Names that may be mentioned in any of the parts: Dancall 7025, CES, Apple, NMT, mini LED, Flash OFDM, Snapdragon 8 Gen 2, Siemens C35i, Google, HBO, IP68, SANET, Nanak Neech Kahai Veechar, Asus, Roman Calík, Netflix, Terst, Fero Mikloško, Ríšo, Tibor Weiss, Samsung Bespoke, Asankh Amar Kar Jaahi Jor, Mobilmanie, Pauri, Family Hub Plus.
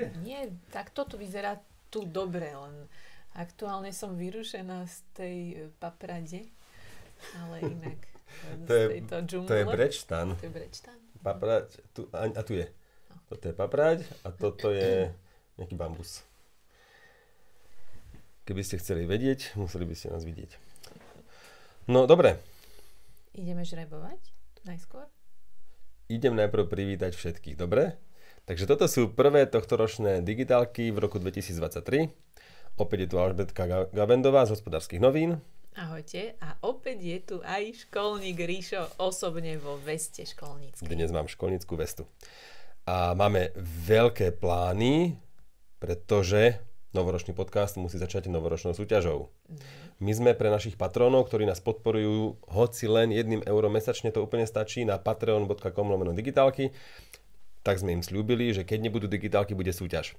nejde? Nie, tak toto vyzerá tu dobre, len aktuálne som vyrušená z tej paprade, ale inak to je, z tejto džungle. To je brečtan. To je brečtan. Paprať, tu, a tu je. Toto je paprať a toto je nejaký bambus. Keby ste chceli vedieť, museli by ste nás vidieť. No, dobre. Ideme žrebovať najskôr? Idem najprv privítať všetkých, dobre? Takže toto sú prvé tohtoročné digitálky v roku 2023. Opäť je tu Alžbetka Gabendová z Hospodárskych novín. Ahojte. A opäť je tu aj školník Ríšo osobne vo veste školníckej. Dnes mám školníckú vestu. A máme veľké plány, pretože novoročný podcast musí začať novoročnou súťažou. My sme pre našich patrónov, ktorí nás podporujú hoci len 1 € mesačne, to úplne stačí, na patreon.com/digitálky, tak sme im slúbili, že keď nebudú digitálky, bude súťaž.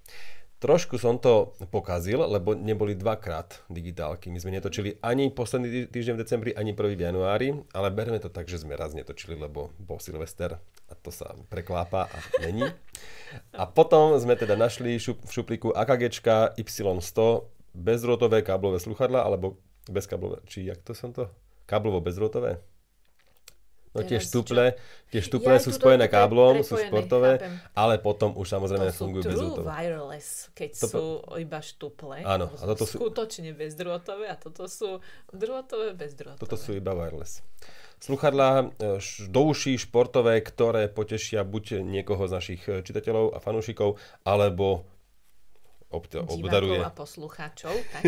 Trošku som to pokazil, lebo neboli 2-krát digitálky. My sme netočili ani posledný týždeň v decembri, ani 1. v januári, ale berme to tak, že sme raz netočili, lebo bol Silvester a to sa preklápa a není. A potom sme teda našli v šuplíku AKG Y100 bezrôtové káblové sluchadlá, alebo bezkáblové, či jak to som to? Káblovo bezrôtové? No tie štuple sú spojené káblom, sú športové, chápem. Ale potom už samozrejme to fungujú bezdrôtové. To sú true wireless, keď to sú iba štuple. Áno. A toto sú skutočne bezdrôtové a toto sú drôtové bezdrôtové. Toto sú iba wireless. Sluchadlá do uší športové, ktoré potešia buď niekoho z našich čitateľov a fanúšikov, alebo obdaruje. Divákov a poslucháčov. Tak.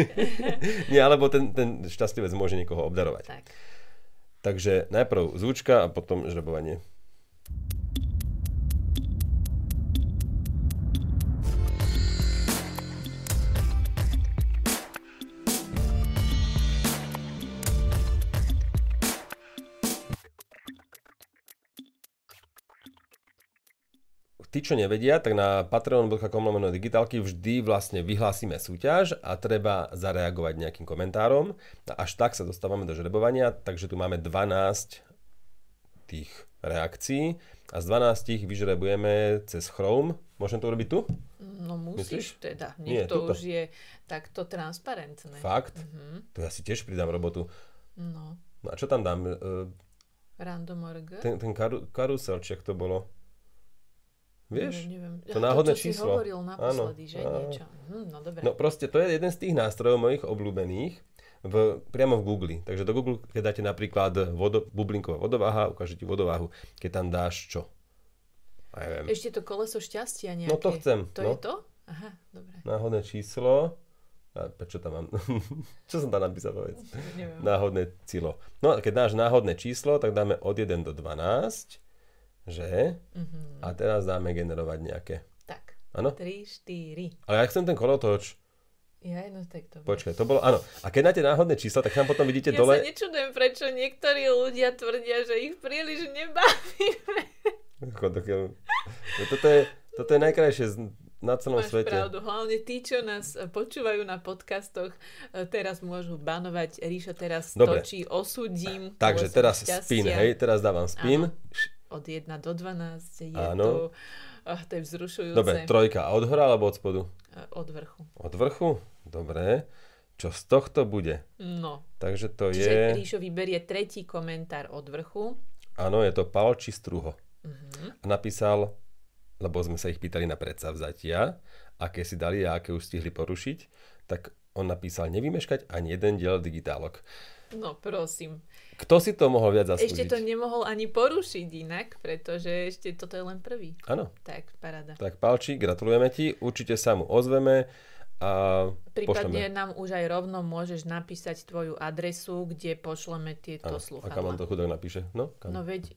Nie, alebo ten šťastlivec môže niekoho obdarovať. Tak. Takže najprv zvučka a potom žrebovanie. Tí, čo nevedia, tak na patreon.com/digitálky vždy vlastne vyhlásime súťaž a treba zareagovať nejakým komentárom. A až tak sa dostávame do žrebovania, takže tu máme 12 tých reakcií a z 12 vyžrebujeme cez Chrome. Môžem to urobiť tu? No musíš teda. Niekto už je takto transparentné. Fakt? Uh-huh. To ja si tiež pridám robotu. No. No a čo tam dám? Random.org? Ten karusel, čiak to bolo. Vieš? Neviem. To náhodné číslo. Hovoril naposledy, že niečo. No dobre. No proste to je jeden z tých nástrojov mojich obľúbených priamo v Google. Takže do Google, keď dáte napríklad bublinková vodováha, ukáže ti vodováhu, keď tam dáš čo? A ja viem. Ešte to koleso šťastia nejaké. No to chcem. To je to? Aha, dobre. Náhodné číslo. A čo tam mám? Čo som tam napísal? Povedz. Neviem. Náhodné cílo. No a keď dáš náhodné číslo, tak dáme od 1 do 12. Že? Mm-hmm. A teraz dáme generovať nejaké. Tak. Áno? 3, 4. Ale ja chcem ten kolotoč. Ja jedno tak to. Počkaj, to bolo, áno. A keď dáte náhodné čísla, tak tam potom vidíte dole. Ja sa nečudujem, prečo niektorí ľudia tvrdia, že ich príliš nebavíme. Toto je najkrajšie na celom svete. Máš pravdu. Hlavne tí, čo nás počúvajú na podcastoch, teraz môžu banovať. Ríša teraz točí, osudím. Takže teraz šťastia. Spin, hej? Teraz dávam spin. Áno. Od 1 do 12 je to... To je vzrušujúce. Dobre, 3 od hora alebo od spodu? Od vrchu. Od vrchu? Dobre. Čo z tohto bude? No. Takže to je... Čiže Ríšo vyberie 3. komentár od vrchu. Áno, je to palči struho. Uh-huh. Napísal, lebo sme sa ich pýtali na predsavzatia, aké si dali a aké už stihli porušiť, tak on napísal nevymeškať ani jeden diel digitálok. No prosím. Kto si to mohol viac zaslúžiť? Ešte to nemohol ani porušiť inak, pretože ešte toto je len prvý. Áno. Tak, paráda. Tak Palči, gratulujeme ti, určite sa mu ozveme a prípadne pošleme. Nám už aj rovno môžeš napísať tvoju adresu, kde pošleme tieto slúchadlá. A kam on to chudák napíše? No, kam? No veď,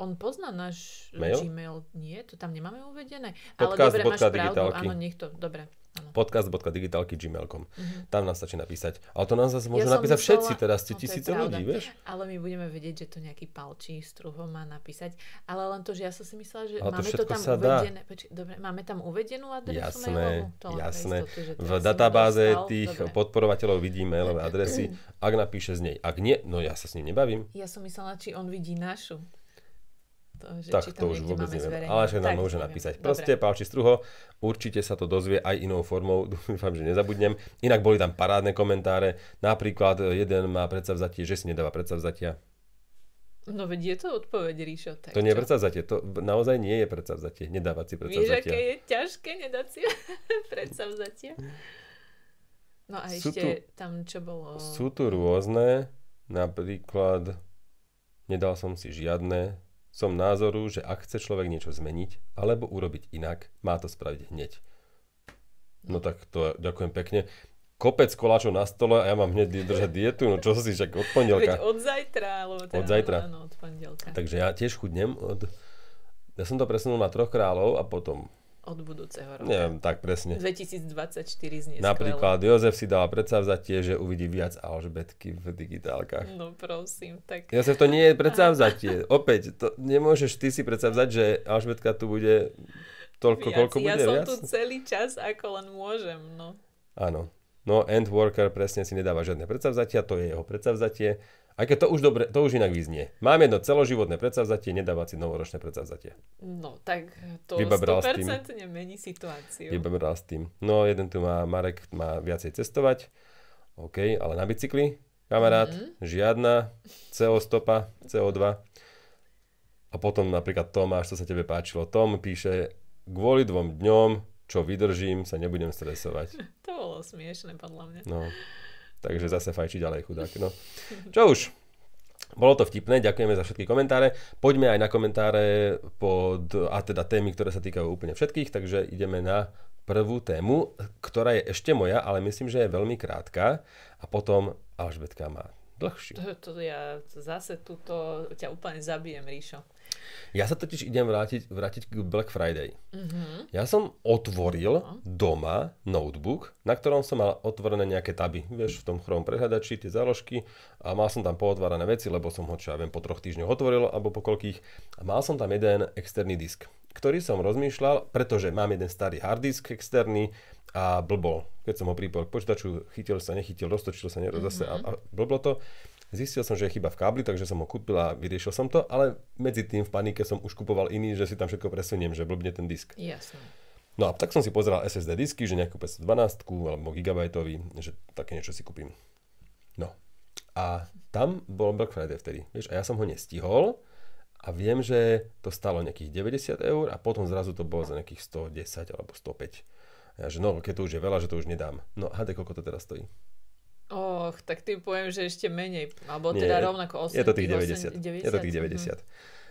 on pozná náš mail? Gmail, nie, to tam nemáme uvedené. Podcast, ale dobre, máš pravdu, áno, niekto, dobre. podcast.digitálky@gmail.com uh-huh. Tam nás stačí napísať. Ale to nás zase môžu napísať všetci, teraz ste tisíce ľudí, vieš? Ale my budeme vedieť, že to nejaký palčí struho má napísať. Ale len to, že ja som si myslela, že ale máme to tam uvedené. Dobre, máme tam uvedenú adresu mailovú? Jasné. V databáze tých podporovateľov vidí mailové adresy. Ak napíše z nej. Ak nie, no ja sa s ním nebavím. Ja som myslela, či on vidí našu. že tak či tam to už vôbec neviem. Ale však nám môže napísať. Dobre. Proste Pálči Struho, určite sa to dozvie aj inou formou, dúfam, že nezabudnem. Inak boli tam parádne komentáre, napríklad jeden má predsavzatie, že si nedáva predsavzatia. No veď je to odpoveď, Ríšo. To nie je predsavzatie, to naozaj nie je predsavzatie, nedávať si predsavzatia. Vieš, aké je ťažké nedať si predsavzatia? No a sú ešte tu, tam čo bolo? Sú tu rôzne, napríklad nedal som si žiadne, som názoru, že ak chce človek niečo zmeniť alebo urobiť inak, má to spraviť hneď. No tak to ďakujem pekne. Kopec koláčov na stole a ja mám hneď držať dietu, no čo si však od pondelka. Veď od zajtra, alebo teda, od zajtra. Áno, od pondelka. Takže ja tiež chudnem od... Ja som to presunul na 3 kráľov a potom... Od budúceho roka. Neviem, tak presne. 2024 znie skvelo. Napríklad Jozef si dal predsavzatie, že uvidí viac Alžbetky v digitálkach. No prosím, tak... Jozef, to nie je predsavzatie. Opäť, to nemôžeš ty si predsavzať, že Alžbetka tu bude toľko, viac. Koľko bude. Ja som tu celý čas, ako len môžem, no. Áno. No, Endworker presne si nedáva žiadne predsavzatia, to je jeho predsavzatie. Aj keď to už, dobre, to už inak vyznie. Mám jedno celoživotné predsavzatie, nedávať si novoročné predsavzatie. No, tak to 100% mení situáciu. Vybabral s tým. No, jeden tu má, Marek má viacej cestovať. OK, ale na bicykli, kamarát, žiadna CO stopa, CO2. A potom napríklad Tomáš, čo sa tebe páčilo. Tom píše, kvôli 2 dňom, čo vydržím, sa nebudem stresovať. To bolo smiešné, podľa mňa. No. Takže zase fajči ďalej, chudák. No. Čo už, bolo to vtipné, ďakujeme za všetky komentáre. Poďme aj na komentáre pod, a teda témy, ktoré sa týkajú úplne všetkých, takže ideme na prvú tému, ktorá je ešte moja, ale myslím, že je veľmi krátka a potom Alžbetka má dlhšiu. Ja zase túto ťa úplne zabijem, Ríšo. Ja sa totiž idem vrátiť k Black Friday. Ja som otvoril doma notebook, na ktorom som mal otvorené nejaké taby. Vieš, v tom Chrome prehľadači, tie záložky. A mal som tam pootvárané veci, lebo som ho, čo ja viem, po 3 týždňoch otvoril, alebo po koľkých. A mal som tam jeden externý disk, ktorý som rozmýšľal, pretože mám jeden starý hard disk externý a blbol. Keď som ho pripojil k počítaču, chytil sa, nechytil, roztočil sa, zase a blblo to. Zistil som, že je chyba v kábli, takže som ho kúpil a vyriešil som to, ale medzi tým v panike som už kupoval iný, že si tam všetko presuniem, že blbne ten disk. Jasne. No a tak som si pozeral SSD disky, že nejakú 512-ku alebo gigabajtový, že také niečo si kúpim. No a tam bol Black Friday vtedy, vieš, a ja som ho nestihol a viem, že to stalo nejakých 90 € a potom zrazu to bolo za nejakých 110 alebo 105. A ja, že no, keď to už je veľa, že to už nedám. No a hádaj, koľko to teraz stojí? Och, tak ty poviem, že ešte menej, alebo nie, teda rovnako 8. Je to tých 90. Je to tých 90.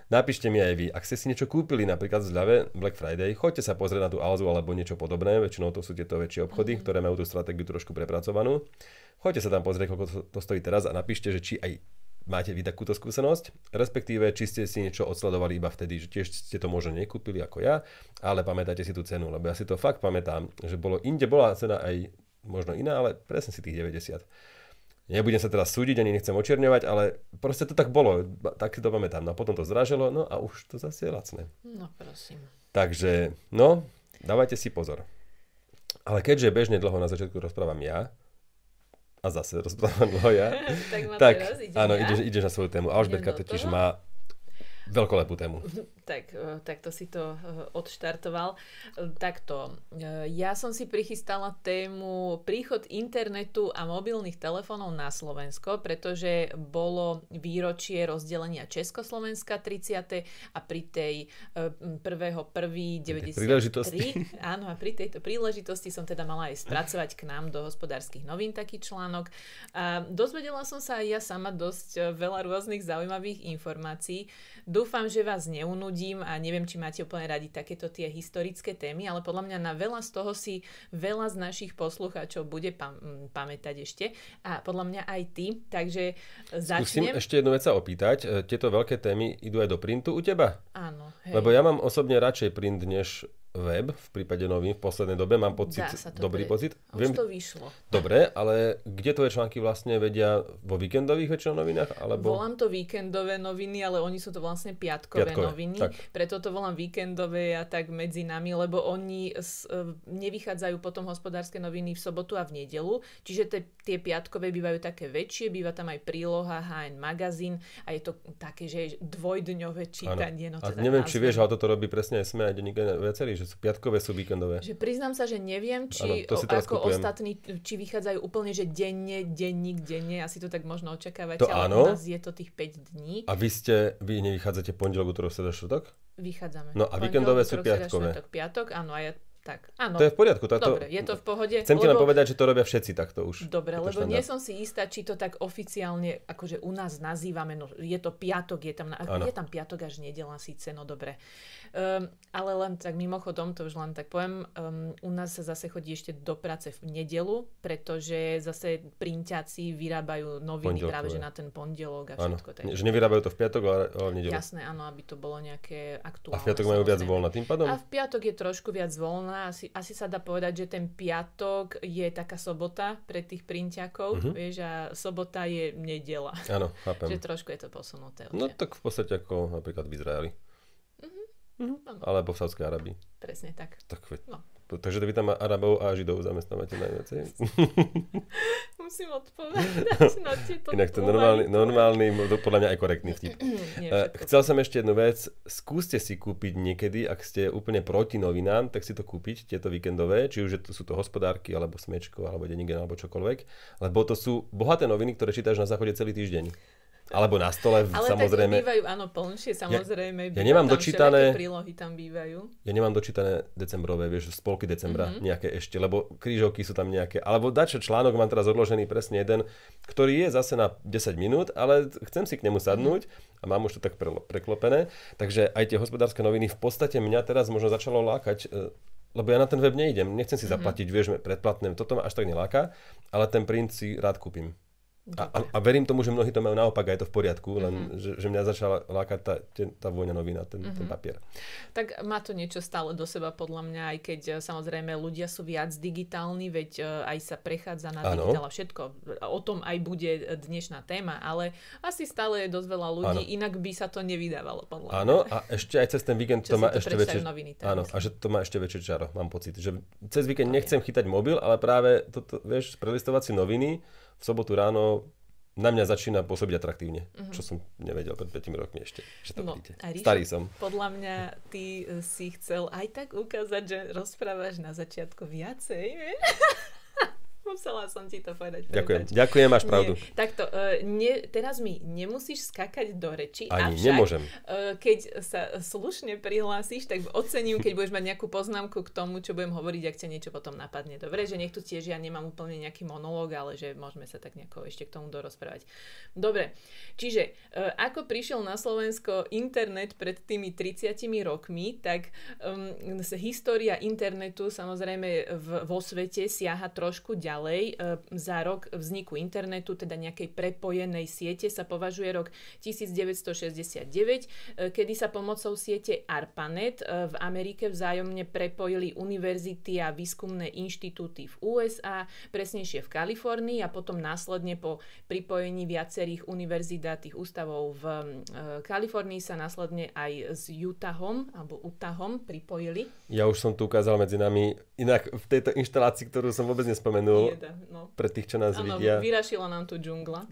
Napíšte mi aj vy, ak ste si niečo kúpili napríklad v zľave Black Friday, choďte sa pozrieť na tú Alzu alebo niečo podobné, väčšinou to sú tieto väčšie obchody, ktoré majú tú stratégiu trošku prepracovanú. Choďte sa tam pozrieť, koľko to stojí teraz a napíšte, že či aj máte vy takúto skúsenosť, respektíve či ste si niečo odsledovali iba vtedy, že tiež ste to možno nekúpili ako ja, ale pamätáte si tú cenu, lebo ja si to fakt pamätám, že bolo inde, bola cena aj možno iná, ale presne si tých 90. Nebudem sa teraz súdiť, ani nechcem očierňovať, ale proste to tak bolo. Tak si to pamätám. No a potom to zdražilo, no a už to zase je lacné. No prosím. Takže, no, dávajte si pozor. Ale keďže bežne dlho na začiatku rozprávam ja, a zase rozprávam dlho ja, tak áno, ideš na svoju tému. Alžbetka totiž má veľkolepú tému. Tak to si to odštartoval. Takto, ja som si prichystala tému príchod internetu a mobilných telefónov na Slovensko, pretože bolo výročie rozdelenia Československa 30. a pri tej 1.1.93. Áno, a pri tejto príležitosti som teda mala aj spracovať k nám do Hospodárskych novín taký článok. A dozvedela som sa aj ja sama dosť veľa rôznych zaujímavých informácií. Dúfam, že vás neunudím a neviem, či máte úplne radi takéto tie historické témy, ale podľa mňa na veľa z toho si veľa z našich poslucháčov bude pamätať ešte a podľa mňa aj ty, takže začnem. Skúsim ešte jednu vec sa opýtať, tieto veľké témy idú aj do printu u teba? Áno. Hej. Lebo ja mám osobne radšej print, než web v prípade novým v poslednej dobe, mám pocit, dobrý pocit. Už to vyšlo. Dobre, ale kde tvoje články vlastne vedia? Vo víkendových väčšinou novinách? Alebo... Volám to víkendové noviny, ale oni sú to vlastne piatkové noviny. Tak. Preto to volám víkendové a tak medzi nami, lebo oni nevychádzajú potom hospodárske noviny v sobotu a v nedeľu. Čiže tie piatkové bývajú také väčšie, býva tam aj príloha, HN magazín a je to také, že dvojdňové čítanie. No, a neviem, či vieš, ale toto robí presne aj SME a denník viacerí, že sú piatkové, sú víkendové. Že priznám sa, že neviem, či ano, ako kupujem. Ostatní, či vychádzajú úplne, že denne, asi to tak možno očakávať, ale u nás je to tých 5 dní. A vy nevychádzate pondelok, utorok, streda, štvrtok? Vychádzame. No a víkendové sú piatkové. Piatok, áno, a ja tak, áno. To je v poriadku. Dobre, je to v pohode. Chcem ti len povedať, že to robia všetci takto už. Dobre, lebo nie som si istá, či to tak oficiálne, akože u nás nazývame, no je to piatok, je tam piatok až nedeľa síce, no dobre. Ale len tak mimochodom, to už len tak poviem, u nás sa zase chodí ešte do práce v nedeľu, pretože zase prinťáci vyrábajú noviny práve že na ten pondelok a všetko. Áno, že nevyrábajú to v piatok, ale v nedeľu. Jasné, áno, aby to bolo nejaké aktuálne. A v piatok majú viac voľna tým pádom? A v piatok je trošku viac voľná. Asi sa dá povedať, že ten piatok je taká sobota pre tých prinťakov, vieš, a sobota je nedeľa. Áno, chápem. Že trošku je to posunuté. No tak v podstate ako napríklad v Izraeli. Alebo v Saudskej Arabii. Presne tak. Takže vy tam má Arabov a Židov zamestnávate najviacej. Musím odpovedať na tieto. Inak to normálny, podľa mňa aj korektný vtip. Chcel som ešte jednu vec. Skúste si kúpiť niekedy, ak ste úplne proti novinám, tak si to kúpiť, tieto víkendové, či už sú to hospodárky, alebo smečko, alebo denník, alebo čokoľvek. Lebo to sú bohaté noviny, ktoré čítaš na záchode celý týždeň. Alebo na stole, ale samozrejme. Ale tak bývajú, áno, plnšie, samozrejme. Ja nemám dočítané, prílohy tam bývajú. Ja nemám dočítané decembrové, vieš, spolky decembra nejaké ešte, lebo krížovky sú tam nejaké. Alebo dačo článok, mám teraz odložený presne jeden, ktorý je zase na 10 minút, ale chcem si k nemu sadnúť a mám už to tak preklopené. Takže aj tie hospodárske noviny v podstate mňa teraz možno začalo lákať, lebo ja na ten web neidem, nechcem si zaplatiť, vieš, predplatné, toto ma až tak neláka, ale ten print si rád kúpim. A verím tomu, že mnohí to majú naopak a je to v poriadku, len že mňa začala lákať tá vojna novina, ten papier. Tak má to niečo stále do seba podľa mňa, aj keď samozrejme ľudia sú viac digitálni, veď aj sa prechádza na digitál a všetko. O tom aj bude dnešná téma, ale asi stále je dosť veľa ľudí, inak by sa to nevydávalo podľa mňa. Áno, a ešte aj cez ten víkend to má ešte väčšie čaro, mám pocit, že cez víkend nechcem chytať mobil, ale práve toto, vieš, prelistovať si noviny. V sobotu ráno na mňa začína pôsobiť atraktívne, čo som nevedel pred 5 rokmi ešte, že to vidíte. No, starý som. Podľa mňa ty si chcel aj tak ukázať, že rozprávaš na začiatku viacej, vieš? Musela som ti to povedať. Ďakujem, máš pravdu. Nie, takto, teraz mi nemusíš skakať do reči. Ani avšak, nemôžem. Keď sa slušne prihlásiš, tak ocením, keď budeš mať nejakú poznámku k tomu, čo budem hovoriť, ak ťa niečo potom napadne. Dobre, že nech tu tiež ja nemám úplne nejaký monológ, ale že môžeme sa tak nejako ešte k tomu dorozprávať. Dobre, čiže ako prišiel na Slovensko internet pred tými 30 rokmi, tak história internetu samozrejme vo svete siaha trošku ďalej. Za rok vzniku internetu, teda nejakej prepojenej siete, sa považuje rok 1969, kedy sa pomocou siete ARPANET v Amerike vzájomne prepojili univerzity a výskumné inštitúty v USA, presnejšie v Kalifornii a potom následne po pripojení viacerých univerzít a tých ústavov v Kalifornii sa následne aj s Utahom pripojili. Ja už som tu ukázal medzi nami, inak v tejto inštalácii, ktorú som vôbec nespomenul, pre tých, čo nás vidia. Áno, vyrašila nám tu džungla.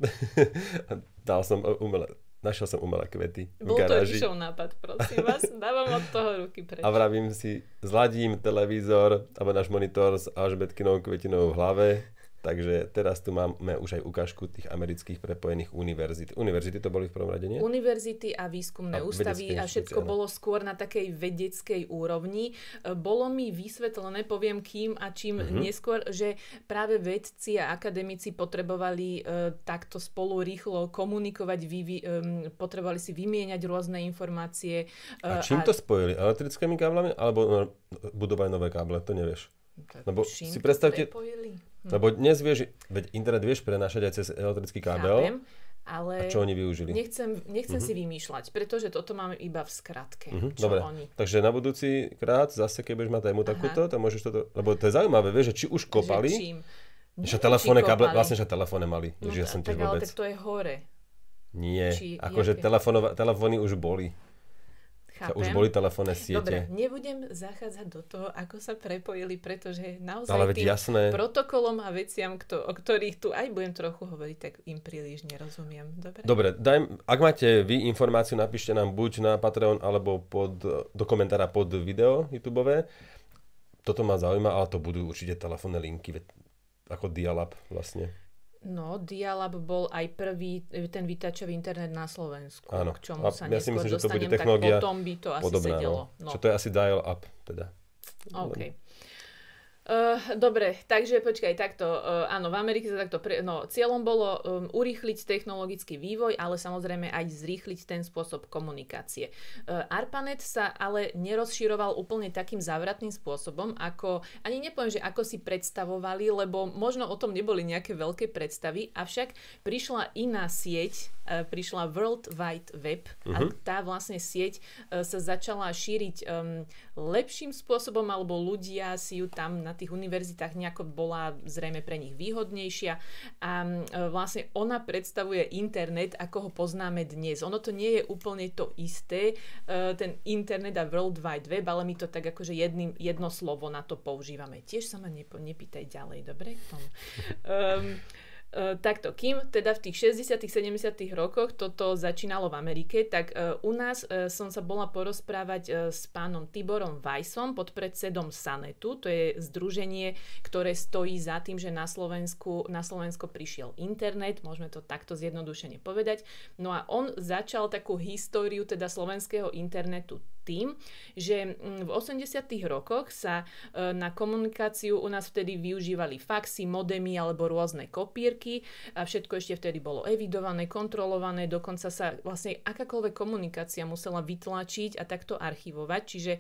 Našiel som umelé kvety v garáži. Bol to Ríšov nápad, prosím vás. Dávam od toho ruky preč. A vravím si, zladím televízor alebo náš monitor s Alžbetkinou kvetinou v hlave. Takže teraz tu máme už aj ukážku tých amerických prepojených univerzít. Univerzity to boli v prvom rade, nie? Univerzity a výskumné ústavy a všetko bolo skôr na takej vedeckej úrovni. Bolo mi vysvetlené, poviem kým a čím neskôr, že práve vedci a akademici potrebovali takto spolu rýchlo komunikovať, potrebovali si vymieňať rôzne informácie. A čím to spojili? Elektrickými káblami? Alebo budovali nové káble? To nevieš. Lebo si predstavte, lebo dnes vieš, veď internet vieš prenášať aj cez elektrický kábel. Ale a čo oni využili? Nechcem si vymýšľať, pretože toto máme iba v skratke. Dobre, oni... takže na budúci krát zase, keď budeš mať tému takúto, to môžeš toto... Lebo to je zaujímavé, vieš, že či už kopali, že telefónne káble, vlastne, že telefónne mali. No, že ja som tak, ale tak to je hore. Nie, akože telefóny už boli. Chápem. Už boli telefónne siete. Dobre, nebudem zachádzať do toho, ako sa prepojili, pretože naozaj tým protokolom a veciam, o ktorých tu aj budem trochu hovoriť, tak im príliš nerozumiem. Dobre, ak máte vy informáciu, napíšte nám buď na Patreon, alebo do komentára pod video YouTubeové. Toto ma zaujíma, ale to budú určite telefónne linky, ako dial-up vlastne. No, dial-up bol aj prvý ten vítačový internet na Slovensku. Áno. K čomu sa ja si myslím, že to bude technológia potom by to asi podobná, sedelo. No. Čo to je asi dial-up teda. OK. Dobre, takže počkaj, takto. Áno, v Amerike sa takto... cieľom bolo urýchliť technologický vývoj, ale samozrejme aj zrýchliť ten spôsob komunikácie. ARPANET sa ale nerozširoval úplne takým závratným spôsobom, ako... Ani nepoviem, že ako si predstavovali, lebo možno o tom neboli nejaké veľké predstavy, avšak prišla iná sieť, prišla World Wide Web a tá vlastne sieť sa začala šíriť lepším spôsobom, alebo ľudia si ju tam na tých univerzitách nejako bola zrejme pre nich výhodnejšia a vlastne ona predstavuje internet, ako ho poznáme dnes. Ono to nie je úplne to isté, ten internet a World Wide Web, ale my to tak akože jedno slovo na to používame. Tiež sa ma nepýtaj ďalej, dobre? Takto, kým teda v tých 60. 70. rokoch toto začínalo v Amerike, tak u nás som sa bola porozprávať s pánom Tiborom Weissom, podpredsedom SANETu, to je združenie, ktoré stojí za tým, že na Slovensko prišiel internet, môžeme to takto zjednodušene povedať. No a on začal takú históriu teda slovenského internetu tým, že v 80. rokoch sa na komunikáciu u nás vtedy využívali faxy, modemy alebo rôzne kopírky a všetko ešte vtedy bolo evidované, kontrolované, dokonca sa vlastne akákoľvek komunikácia musela vytlačiť a takto archivovať, čiže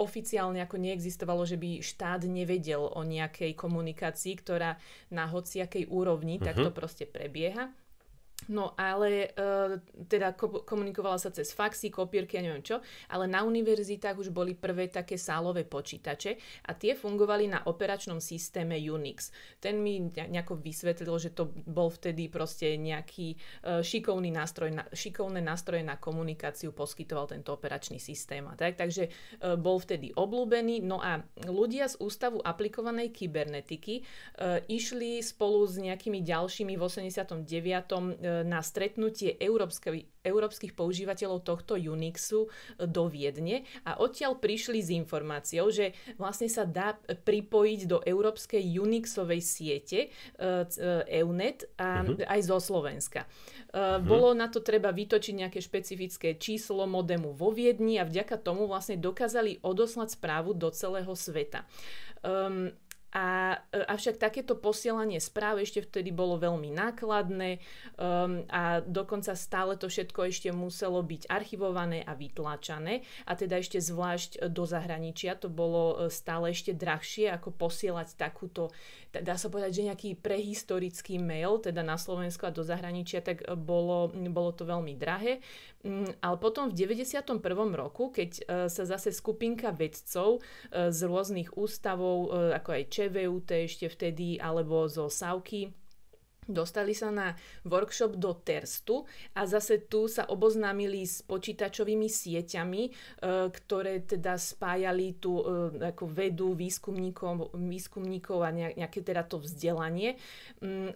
oficiálne ako neexistovalo, že by štát nevedel o nejakej komunikácii, ktorá na hociakej úrovni takto proste prebieha. No ale teda komunikovala sa cez faxy, kopírky a neviem čo, ale na univerzitách už boli prvé také sálové počítače a tie fungovali na operačnom systéme Unix. Ten mi nejako vysvetlil, že to bol vtedy proste nejaký šikovné nástroje na komunikáciu poskytoval tento operačný systém. Takže bol vtedy obľúbený. No a ľudia z Ústavu aplikovanej kybernetiky išli spolu s nejakými ďalšími v 89. na stretnutie európskych používateľov tohto Unixu do Viedne a odtiaľ prišli s informáciou, že vlastne sa dá pripojiť do európskej Unixovej siete EUNet a aj zo Slovenska. Bolo na to treba vytočiť nejaké špecifické číslo modemu vo Viedni a vďaka tomu vlastne dokázali odoslať správu do celého sveta. Avšak takéto posielanie správ ešte vtedy bolo veľmi nákladné a dokonca stále to všetko ešte muselo byť archivované a vytláčané a teda ešte zvlášť do zahraničia to bolo stále ešte drahšie ako posielať takúto, dá sa povedať, že nejaký prehistorický mail teda na Slovensku a do zahraničia, tak bolo to veľmi drahé. Ale potom v 91. roku, keď sa zase skupinka vedcov z rôznych ústavov, ako aj ČVUT ešte vtedy, alebo zo SAVky, dostali sa na workshop do Terstu a zase tu sa oboznámili s počítačovými sieťami, ktoré teda spájali tú ako vedu výskumníkov a nejaké teda to vzdelanie.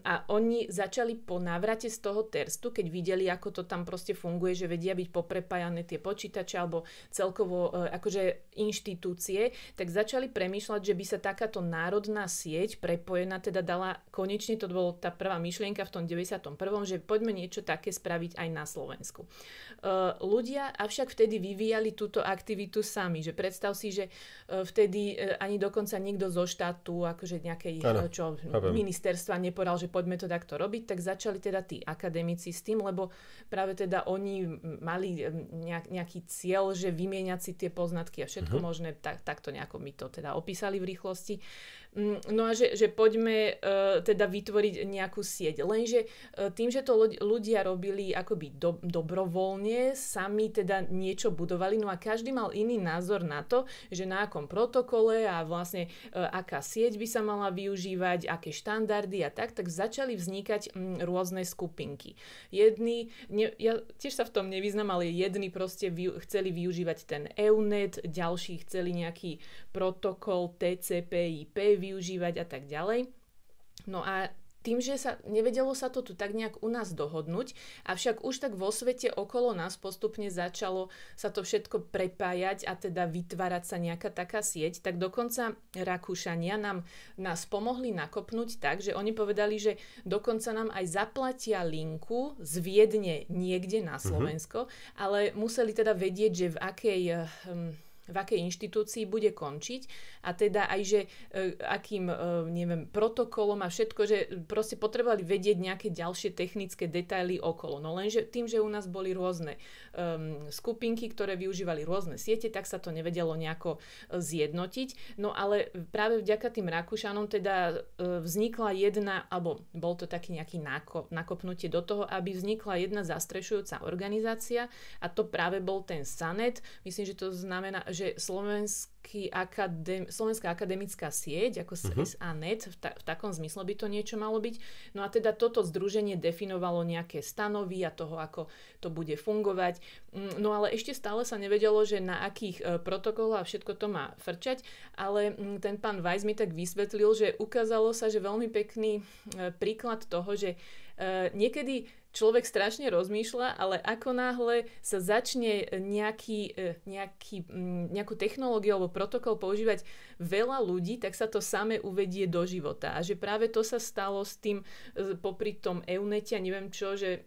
A oni začali po návrate z toho Terstu, keď videli, ako to tam proste funguje, že vedia byť poprepájané tie počítače alebo celkovo akože inštitúcie, tak začali premýšľať, že by sa takáto národná sieť prepojená teda dala, konečne to bolo tá prvá myšlienka v tom 91., že poďme niečo také spraviť aj na Slovensku. Ľudia avšak vtedy vyvíjali túto aktivitu sami, že predstav si, že vtedy ani dokonca nikto zo štátu, akože nejakej ministerstva neporal, že poďme to takto robiť, tak začali teda tí akademici s tým, lebo práve teda oni mali nejaký cieľ, že vymieňať si tie poznatky a všetko možné, takto nejako my to teda opísali v rýchlosti. No a že poďme teda vytvoriť nejakú sieť. Lenže tým, že to ľudia robili akoby dobrovoľne, sami teda niečo budovali, no a každý mal iný názor na to, že na akom protokole a vlastne aká sieť by sa mala využívať, aké štandardy a tak začali vznikať rôzne skupinky. Jedni, ja tiež sa v tom nevyznam, ale jedni proste chceli využívať ten EUNet, ďalší chceli nejaký protokol TCP/IP využívať a tak ďalej. No a tým, že sa nevedelo sa to tu tak nejak u nás dohodnúť, avšak už tak vo svete okolo nás postupne začalo sa to všetko prepájať a teda vytvárať sa nejaká taká sieť, tak dokonca Rakúšania nás pomohli nakopnúť tak, že oni povedali, že dokonca nám aj zaplatia linku z Viedne niekde na Slovensko, ale museli teda vedieť, že v akej inštitúcii bude končiť a teda aj, že akým, neviem, protokolom a všetko, že proste potrebovali vedieť nejaké ďalšie technické detaily okolo. No lenže tým, že u nás boli rôzne skupinky, ktoré využívali rôzne siete, tak sa to nevedelo nejako zjednotiť. No ale práve vďaka tým Rakúšanom teda vznikla jedna, alebo bol to taký nejaký nakopnutie do toho, aby vznikla jedna zastrešujúca organizácia a to práve bol ten SANET. Myslím, že to znamená, že Slovenská akademická sieť, ako SANET, v takom zmysle by to niečo malo byť. No a teda toto združenie definovalo nejaké stanovy a toho, ako to bude fungovať. No ale ešte stále sa nevedelo, že na akých protokoloch a všetko to má frčať, ale ten pán Weiss mi tak vysvetlil, že ukázalo sa, že veľmi pekný príklad toho, že niekedy človek strašne rozmýšľa, ale ako náhle sa začne nejakú technológiu alebo protokol používať veľa ľudí, tak sa to samé uvedie do života. A že práve to sa stalo s tým, popri tom EUNete, neviem čo, že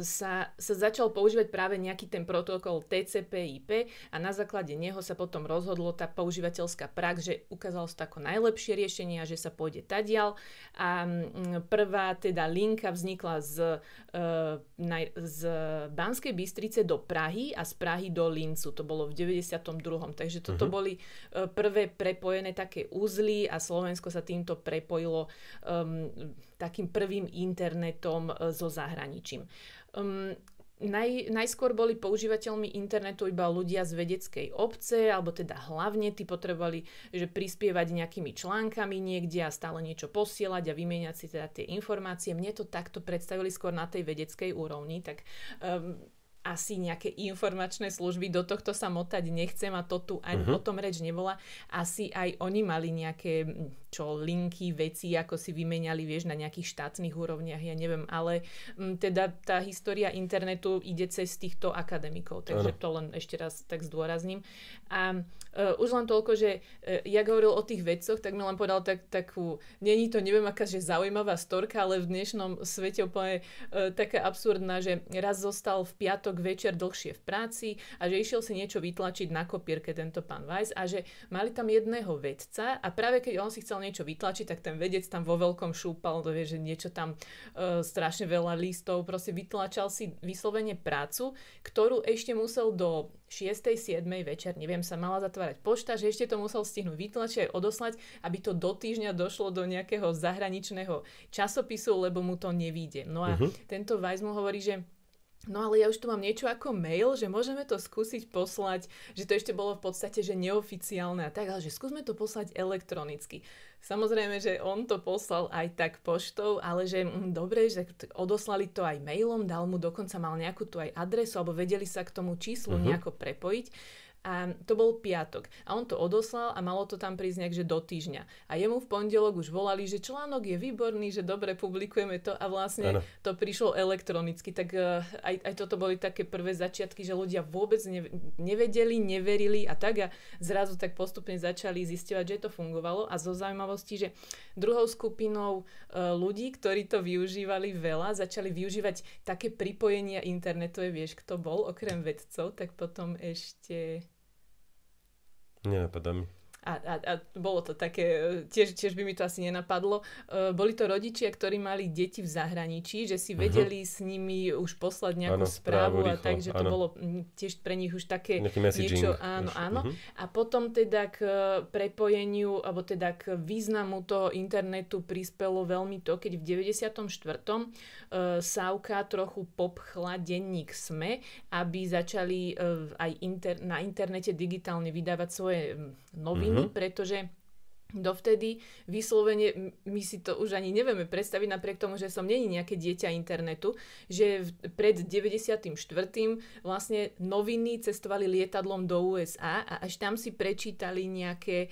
sa začal používať práve nejaký ten protokol TCP/IP a na základe neho sa potom rozhodlo tá používateľská prax, že ukázalo sa ako najlepšie riešenie a že sa pôjde tadiaľ a prvá teda linka vznikla z Banskej Bystrice do Prahy a z Prahy do Lincu, to bolo v 92. Takže toto boli prvé prepojené také uzly a Slovensko sa týmto prepojilo takým prvým internetom so zahraničím. Najskôr boli používateľmi internetu iba ľudia z vedeckej obce, alebo teda hlavne tí potrebovali, že prispievať nejakými článkami niekde a stále niečo posielať a vymieňať si teda tie informácie. Mne to takto predstavili skôr na tej vedeckej úrovni, tak asi nejaké informačné služby, do tohto sa motať nechcem a to tu ani o tom reč nebola. Asi aj oni mali nejaké linky, veci, ako si vymeniali, vieš, na nejakých štátnych úrovniach, ja neviem, ale teda tá história internetu ide cez týchto akademikov, takže to len ešte raz tak zdôrazním. A už len toľko, že ja hovoril o tých vedcoch, tak mi len podal takú, není to, neviem, aká že zaujímavá storka, ale v dnešnom svete úplne taká absurdná, že raz zostal v piatok večer dlhšie v práci a že išiel si niečo vytlačiť na kopírke tento pán Weiss a že mali tam jedného vedca a práve keď on si chcel niečo vytlačiť, tak ten vedec tam vo veľkom šúpal, že niečo tam strašne veľa listov, proste vytlačal si vyslovene prácu, ktorú ešte musel do 6.00, 7.00 večer, neviem, sa mala zatvárať pošta, že ešte to musel stihnúť vytlačiť aj odoslať, aby to do týždňa došlo do nejakého zahraničného časopisu, lebo mu to nevíde. No a tento Weiss mu hovorí, že no ale ja už tu mám niečo ako mail, že môžeme to skúsiť poslať, že to ešte bolo v podstate, že neoficiálne a tak, ale že skúsme to poslať elektronicky. Samozrejme, že on to poslal aj tak poštou, ale že dobre, že odoslali to aj mailom, dal mu dokonca, mal nejakú tu aj adresu, alebo vedeli sa k tomu číslu nejako prepojiť. A to bol piatok. A on to odoslal a malo to tam prísť nejak, že do týždňa. A jemu v pondelok už volali, že článok je výborný, že dobre, publikujeme to a vlastne to prišlo elektronicky. Tak aj toto boli také prvé začiatky, že ľudia vôbec nevedeli, neverili a tak a zrazu tak postupne začali zisťovať, že to fungovalo a zo zaujímavosti, že druhou skupinou ľudí, ktorí to využívali veľa, začali využívať také pripojenia internetu. Vieš, kto bol okrem vedcov, tak potom ešte... Nenapadá mi. a bolo to také, tiež by mi to asi nenapadlo. Boli to rodičia, ktorí mali deti v zahraničí, že si vedeli s nimi už poslať nejakú správu rýchlo, a tak, že to bolo tiež pre nich už také niečo. Áno. A potom teda k prepojeniu, alebo teda k významu toho internetu prispelo veľmi to, keď v 94. SAVka trochu popchla denník SME, aby začali aj na internete digitálne vydávať svoje noviny, pretože dovtedy vyslovene, my si to už ani nevieme predstaviť, napriek tomu, že som není nejaké dieťa internetu, že pred 94. vlastne noviny cestovali lietadlom do USA a až tam si prečítali nejaké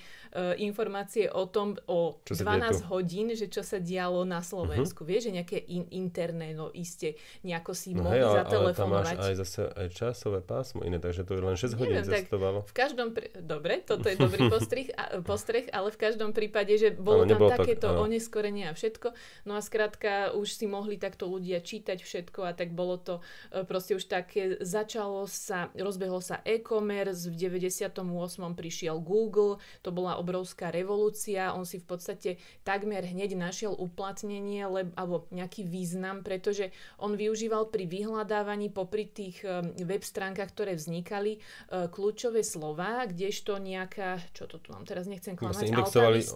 informácie o tom o 12 hodín, že čo sa dialo na Slovensku. Vieš, že nejaké interné, no iste, nejako si mohli zatelefonovať. Tam máš aj zase aj časové pásmo iné, takže to len 6 hodín cestovalo. V každom... Dobre, toto je dobrý postreh, ale v každom prípade, že bolo tam takéto oneskorenie a všetko. No a skrátka už si mohli takto ľudia čítať všetko a tak bolo to proste už také, rozbehol sa e-commerce, v 98. prišiel Google, to bola obrovská revolúcia, on si v podstate takmer hneď našiel uplatnenie alebo nejaký význam, pretože on využíval pri vyhľadávaní popri tých web stránkach, ktoré vznikali, kľúčové slová, kdežto nejaká, čo to tu mám teraz, nechcem klamať,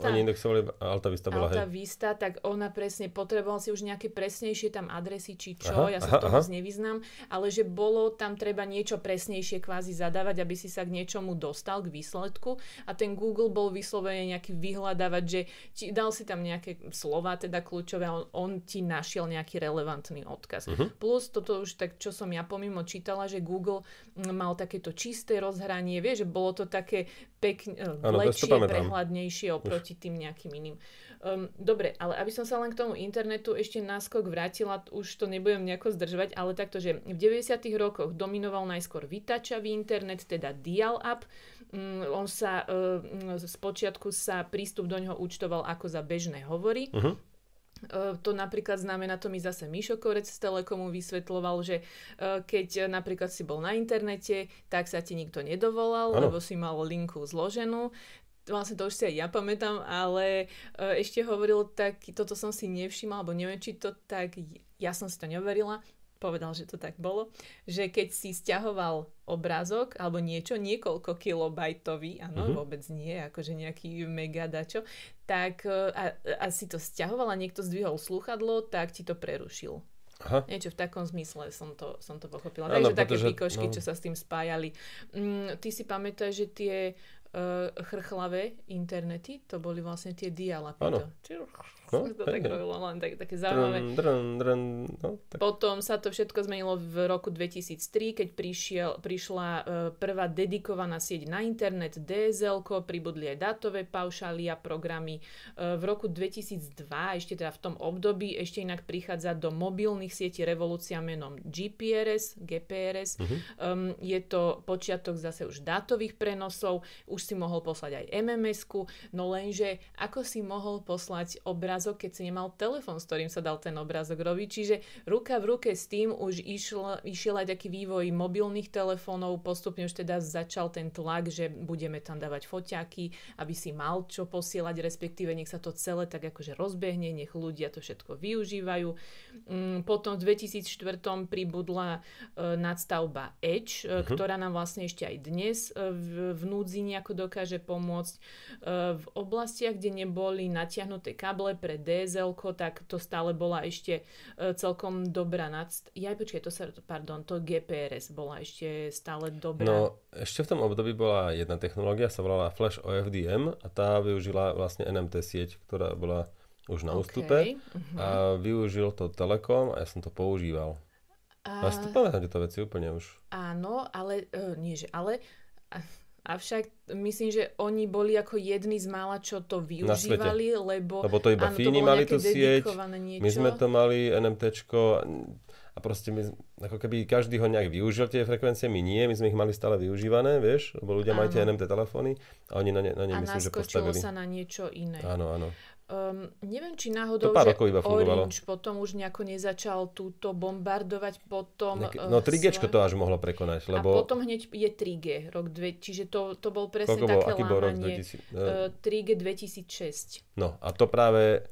Oni indexovali, Alta Vista bola, hej. Alta Vista, tak ona presne potrebovala si už nejaké presnejšie tam adresy, či čo, ja sa toho nevyznám, ale že bolo tam treba niečo presnejšie kvázi zadávať, aby si sa k niečomu dostal, k výsledku, a ten Google bol vyslovene nejaký vyhľadávať, že dal si tam nejaké slova, teda kľúčové, a on ti našiel nejaký relevantný odkaz. Plus toto už tak, čo som ja pomimo čítala, že Google mal takéto čisté rozhranie, vieš, že bolo to také pekne, lečšie, prehľadnejšie oproti tým nejakým iným. Dobre, ale aby som sa len k tomu internetu ešte náskok vrátila, už to nebudem nejako zdržovať, ale takto, že v 90. rokoch dominoval najskôr vytačavý internet, teda dial-up. On sa spočiatku sa prístup do ňoho účtoval ako za bežné hovory. To napríklad znamená, to mi zase Mišo Korec z Telekomu vysvetloval, že keď napríklad si bol na internete, tak sa ti nikto nedovolal, lebo si mal linku zloženú. Vlastne to už si aj ja pamätám, ale ešte hovoril tak, toto som si nevšimla, alebo neviem, či to tak, ja som si to neverila, povedal, že to tak bolo, že keď si sťahoval obrázok alebo niečo, niekoľko kilobajtový, áno, vôbec nie, akože nejaký mega dačo, tak a si to sťahoval a niekto zdvihol slúchadlo, tak ti to prerušil. Niečo v takom zmysle som to pochopila. Ano, takže také pikošky, čo sa s tým spájali. Ty si pamätáš, že tie chrchlavé internety, to boli vlastne tie dial-upy. Také zaujímavé. Potom sa to všetko zmenilo v roku 2003, keď prišla prvá dedikovaná sieť na internet, DSL-ko, pribudli aj dátové paušály a programy. V roku 2002, ešte teda v tom období, ešte inak prichádza do mobilných sietí revolúcia menom GPRS. Je to počiatok zase už dátových prenosov, už si mohol poslať aj MMS-ku, no lenže ako si mohol poslať obrázok, keď si nemal telefón, s ktorým sa dal ten obrázok robiť, čiže ruka v ruke s tým už išiel aj taký vývoj mobilných telefónov, postupne už teda začal ten tlak, že budeme tam dávať foťáky, aby si mal čo posielať, respektíve nech sa to celé tak akože rozbehne, nech ľudia to všetko využívajú. Potom v 2004 pribudla nadstavba Edge, ktorá nám vlastne ešte aj dnes v núdzi nejako dokáže pomôcť. V oblastiach, kde neboli natiahnuté káble pre DSL-ko, tak to stále bola ešte celkom dobrá to GPRS bola ešte stále dobrá. No, ešte v tom období bola jedna technológia, sa volala Flash OFDM a tá využila vlastne NMT sieť, ktorá bola už na ústupe. A využil to Telekom a ja som to používal. A si to pamätám, tieto veci úplne už. Áno, ale avšak myslím, že oni boli ako jedni z mála, čo to využívali, lebo to iba Fíni mali tú sieť, my sme to mali NMTčko a proste my, ako keby každý ho nejak využil tie frekvencie, my nie, my sme ich mali stále využívané, vieš, lebo ľudia majú tie NMT telefóny a oni na ne myslím, že postavili. A naskočilo sa na niečo iné. Áno. Neviem, či náhodou, že Orange potom už nejako nezačal túto bombardovať potom... No 3Gčko to až mohlo prekonať, lebo... A potom hneď je 3G, rok 2, čiže to bol presne také lámanie. 3G 2006. No a to práve...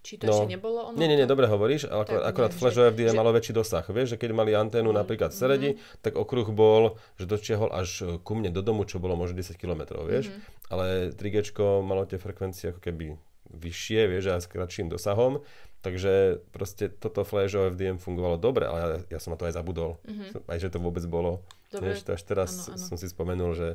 Či to ešte nebolo ono? Nie, dobre hovoríš, ale akorát Flash OFDM malo väčší dosah. Vieš, že keď mali anténu napríklad v Seredi, tak okruh bol, že dočiahol až ku mne do domu, čo bolo možno 10 kilometrov, vieš. Ale 3Gčko malo tie frekvencie ako keby vyššie, vieš, a s kratším dosahom. Takže proste toto Flash OFDM fungovalo dobre, ale ja som na to aj zabudol. Aj že to vôbec bolo. Vieš, to až teraz som si spomenul, že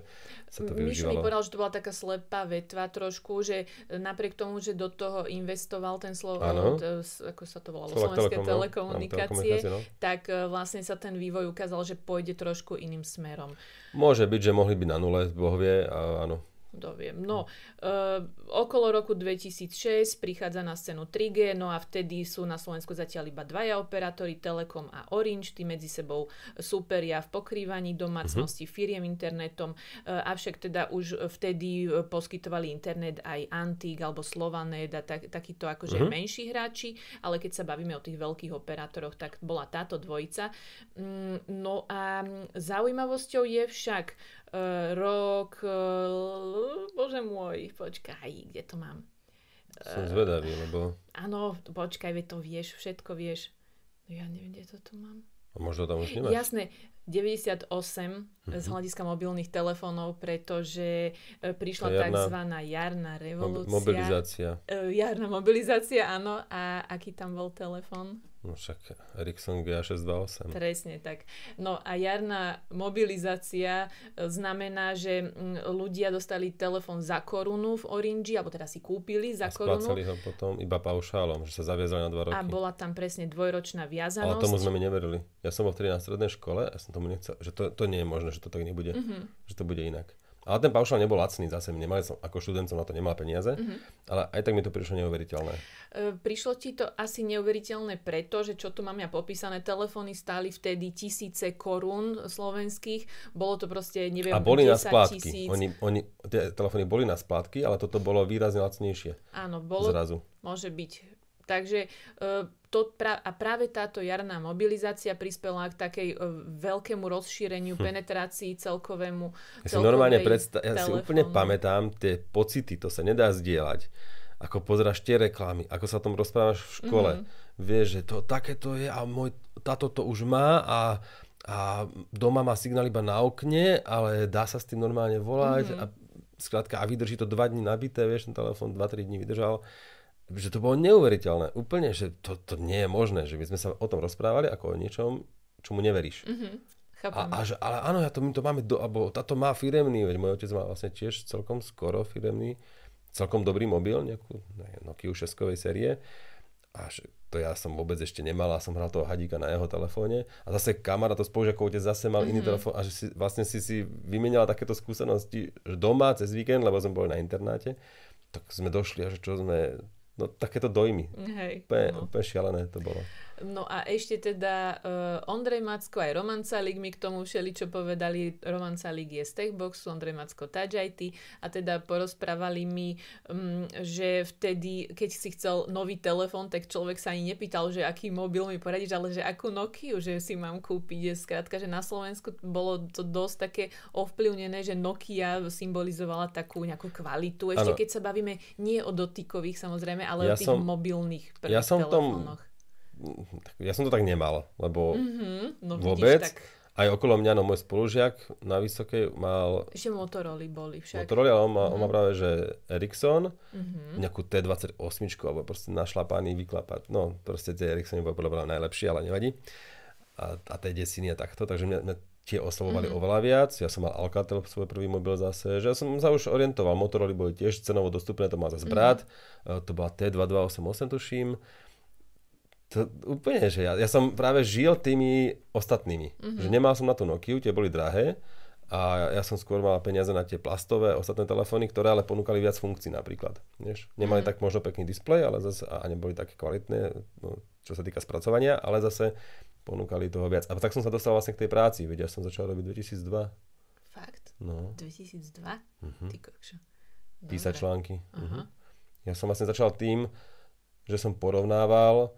sa to využívalo. Mišo mi povedal, že to bola taká slepá vetva trošku, že napriek tomu, že do toho investoval ten ako sa to volalo, Slovenské telekomunikácie, tak vlastne sa ten vývoj ukázal, že pôjde trošku iným smerom. Môže byť, že mohli byť na nule, Boh vie, a áno. Doviem. No, okolo roku 2006 prichádza na scénu 3G, no a vtedy sú na Slovensku zatiaľ iba dvaja operátori, Telekom a Orange, tí medzi sebou súperia v pokrývaní domácnosti, firiem internetom, avšak teda už vtedy poskytovali internet aj Antik alebo Slovanet a takýto akože menší hráči, ale keď sa bavíme o tých veľkých operátoroch, tak bola táto dvojica. No a zaujímavosťou je však rok... Bože môj, počkaj, kde to mám? Som zvedavý, lebo... Áno, počkaj, to vieš, všetko vieš. Ja neviem, kde to tu mám. A možno tam už nemáš. Jasné, 98 z hľadiska mobilných telefónov, pretože prišla takzvaná jarná revolúcia. Mobilizácia. Jarná mobilizácia, áno. A aký tam bol telefón? No však Ericsson GA628. Presne tak. No a jarná mobilizácia znamená, že ľudia dostali telefón za korunu v Orange, alebo teda si kúpili za korunu. A splácali ho potom iba paušálom, že sa zaviazali na 2 roky. A bola tam presne dvojročná viazanosť. Ale tomu sme mi neverili. Ja som bol vtedy na strednej škole a som tomu nechcel, že to nie je možné, že to tak nebude, že to bude inak. Ale ten paušál nebol lacný, zase ako študent som na to nemal peniaze, ale aj tak mi to prišlo neuveriteľné. Prišlo ti to asi neuveriteľné preto, že čo tu mám ja popísané, telefóny stáli vtedy 1000 korún slovenských, bolo to proste, neviem, 10 000. Tie telefóny boli na splátky, ale toto bolo výrazne lacnejšie. Áno, bolo, zrazu. Môže byť. Takže práve táto jarná mobilizácia prispela k takej veľkému rozšíreniu, penetrácii celkovému telefónu. Ja si úplne pamätám tie pocity, to sa nedá zdieľať. Ako pozráš tie reklamy, ako sa o tom rozprávaš v škole. Vieš, že to takéto je a môj táto to už má a doma má signál iba na okne, ale dá sa s tým normálne volať. A vydrží to 2 dní nabité, vieš, ten telefón 2-3 dní vydržal. Že to bolo neuveriteľné, úplne, že to nie je možné, že my sme sa o tom rozprávali ako o niečom, čomu neveríš. Ale áno, my to máme, alebo táto má firemný, veď môj otec má vlastne tiež celkom skoro firemný, celkom dobrý mobil, nejakú Nokia 6-kovej série. A to ja som vôbec ešte nemal a som hral toho hadíka na jeho telefóne. A zase kamarát to spolužiakov otec zase mal iný telefón a že si vymenila takéto skúsenosti doma cez víkend, lebo sme boli na internáte. Tak sme došli a že čo sme... No takéto dojmy, úplne šialené to bolo. No a ešte teda Ondrej Macko aj Roman Calik mi k tomu všeli, čo povedali. Roman Calik je z Techboxu, Ondrej Macko Touch IT a teda porozprávali mi, že vtedy, keď si chcel nový telefón, tak človek sa ani nepýtal, že aký mobil mi poradíš, ale že akú Nokiu, že si mám kúpiť. Skrátka, že na Slovensku bolo to dosť také ovplyvnené, že Nokia symbolizovala takú nejakú kvalitu. Ešte keď sa bavíme nie o dotykových samozrejme, ale o tých mobilných telefónoch. Ja som to tak nemal, lebo vôbec, vidíš, tak... aj okolo mňa, no môj spolužiak na vysokej mal... Ešte Motorola boli však. Motorola, ale on má práve, že Ericsson, nejakú T28, alebo proste našlapaný vyklapať. No, proste tie Ericssony boli podľa mňa najlepšie, ale nevadí. A tie desiny a takto, takže mňa tie oslovovali oveľa viac. Ja som mal Alcatel, svoj prvý mobil zase, že ja som sa už orientoval. Motorola boli tiež cenovo dostupné, to mal zase brat. To bola T2288, tuším. To úplne, že ja som práve žil tými ostatnými, že nemal som na tú Nokiu, tie boli drahé a ja som skôr mal peniaze na tie plastové ostatné telefóny, ktoré ale ponúkali viac funkcií napríklad, vieš? Nemali tak možno pekný displej, ale zase a neboli také kvalitné, no, čo sa týka spracovania, ale zase ponúkali toho viac. A tak som sa dostal vlastne k tej práci, veď ja som začal robiť 2002. Fakt? No. 2002? Ty kokšo. Písať články. Ja som vlastne začal tým, že som porovnával,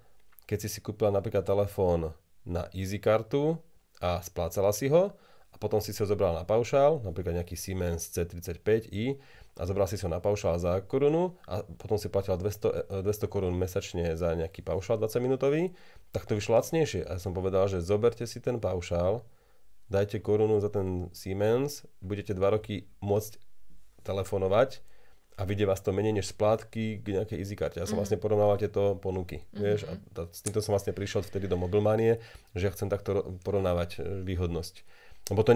keď si kúpila napríklad telefón na Easy kartu a splácala si ho a potom si ho zobral na paušál, napríklad nejaký Siemens C35i a zobral si ho na paušál za korunu a potom si platil 200 korún mesačne za nejaký paušál 20-minútový, tak to vyšlo lacnejšie. A ja som povedal, že zoberte si ten paušál, dajte korunu za ten Siemens, budete 2 roky môcť telefonovať a vyjde vás to menej než splátky k nejakej EasyCarte. Ja som vlastne porovnával tieto ponuky. Vieš? A s týmto som vlastne prišiel vtedy do Mobilmanie, že ja chcem takto porovnávať výhodnosť. Lebo to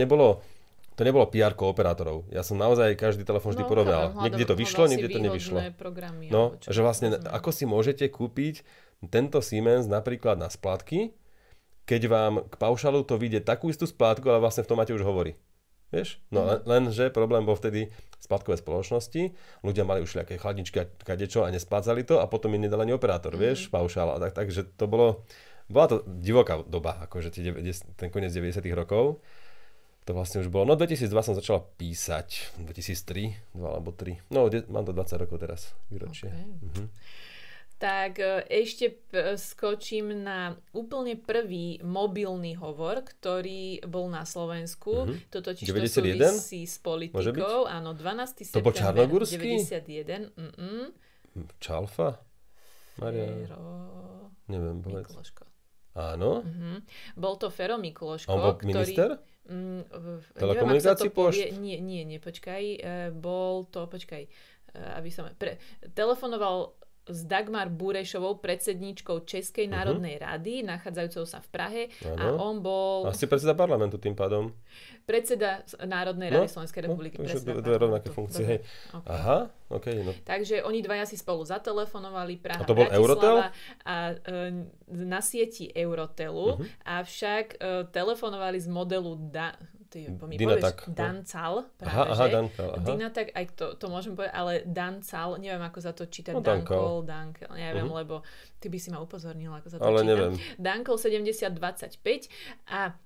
nebolo PR-ko operátorov. Ja som naozaj každý telefón vždy porovnal. Niekde to vyšlo, niekde to nevyšlo. Programy, no, že vlastne ako si môžete kúpiť tento Siemens napríklad na splátky, keď vám k paušalu to vyjde takú istú splátku, ale vlastne v tom máte už hovorí. Vieš? No lenže problém bol vtedy spládkové spoločnosti, ľudia mali už nejaké chladničky a kadečo a nesplácali to a potom im nedal ani operátor, vieš, paušál. Takže to bola to divoká doba, akože ten koniec 90. rokov, to vlastne už bolo, no 2002 som začal písať, 2003, 2 alebo 3, no mám to 20 rokov teraz, výročie. Okay. Tak ešte skočím na úplne prvý mobilný hovor, ktorý bol na Slovensku. To totiž to súvisí s politikou. Áno, 12. september. To bol Čarnogurský? 91. Čalfa? Maria. Fero... Neviem, povedz. Mikloško. Áno? Bol to Fero Mikloško. On bol minister? Telekomunikácií pošt? Nie, počkaj. Bol to, počkaj. Aby som... Telefonoval... s Dagmar Burešovou, predsedníčkou Českej národnej rady, nachádzajúcou sa v Prahe. Ano. A on bol... A ste predseda parlamentu tým pádom? Predseda Národnej rady Slovenskej republiky. No, takže dve rovnaké funkcie. Hej. Okay. Aha, ok. No. Takže oni dvaja si spolu zatelefonovali, Praha, Bratislava. A to bol Eurotel? A na sieti Eurotelu. Avšak telefonovali z modelu... Dynatac. Dancall. Dynatac, aj to môžem povedať, ale Dancall, neviem ako sa to číta. No, Dancall, neviem, lebo ty by si ma upozornila, ako sa to ale číta. Neviem. Dancall 7025 a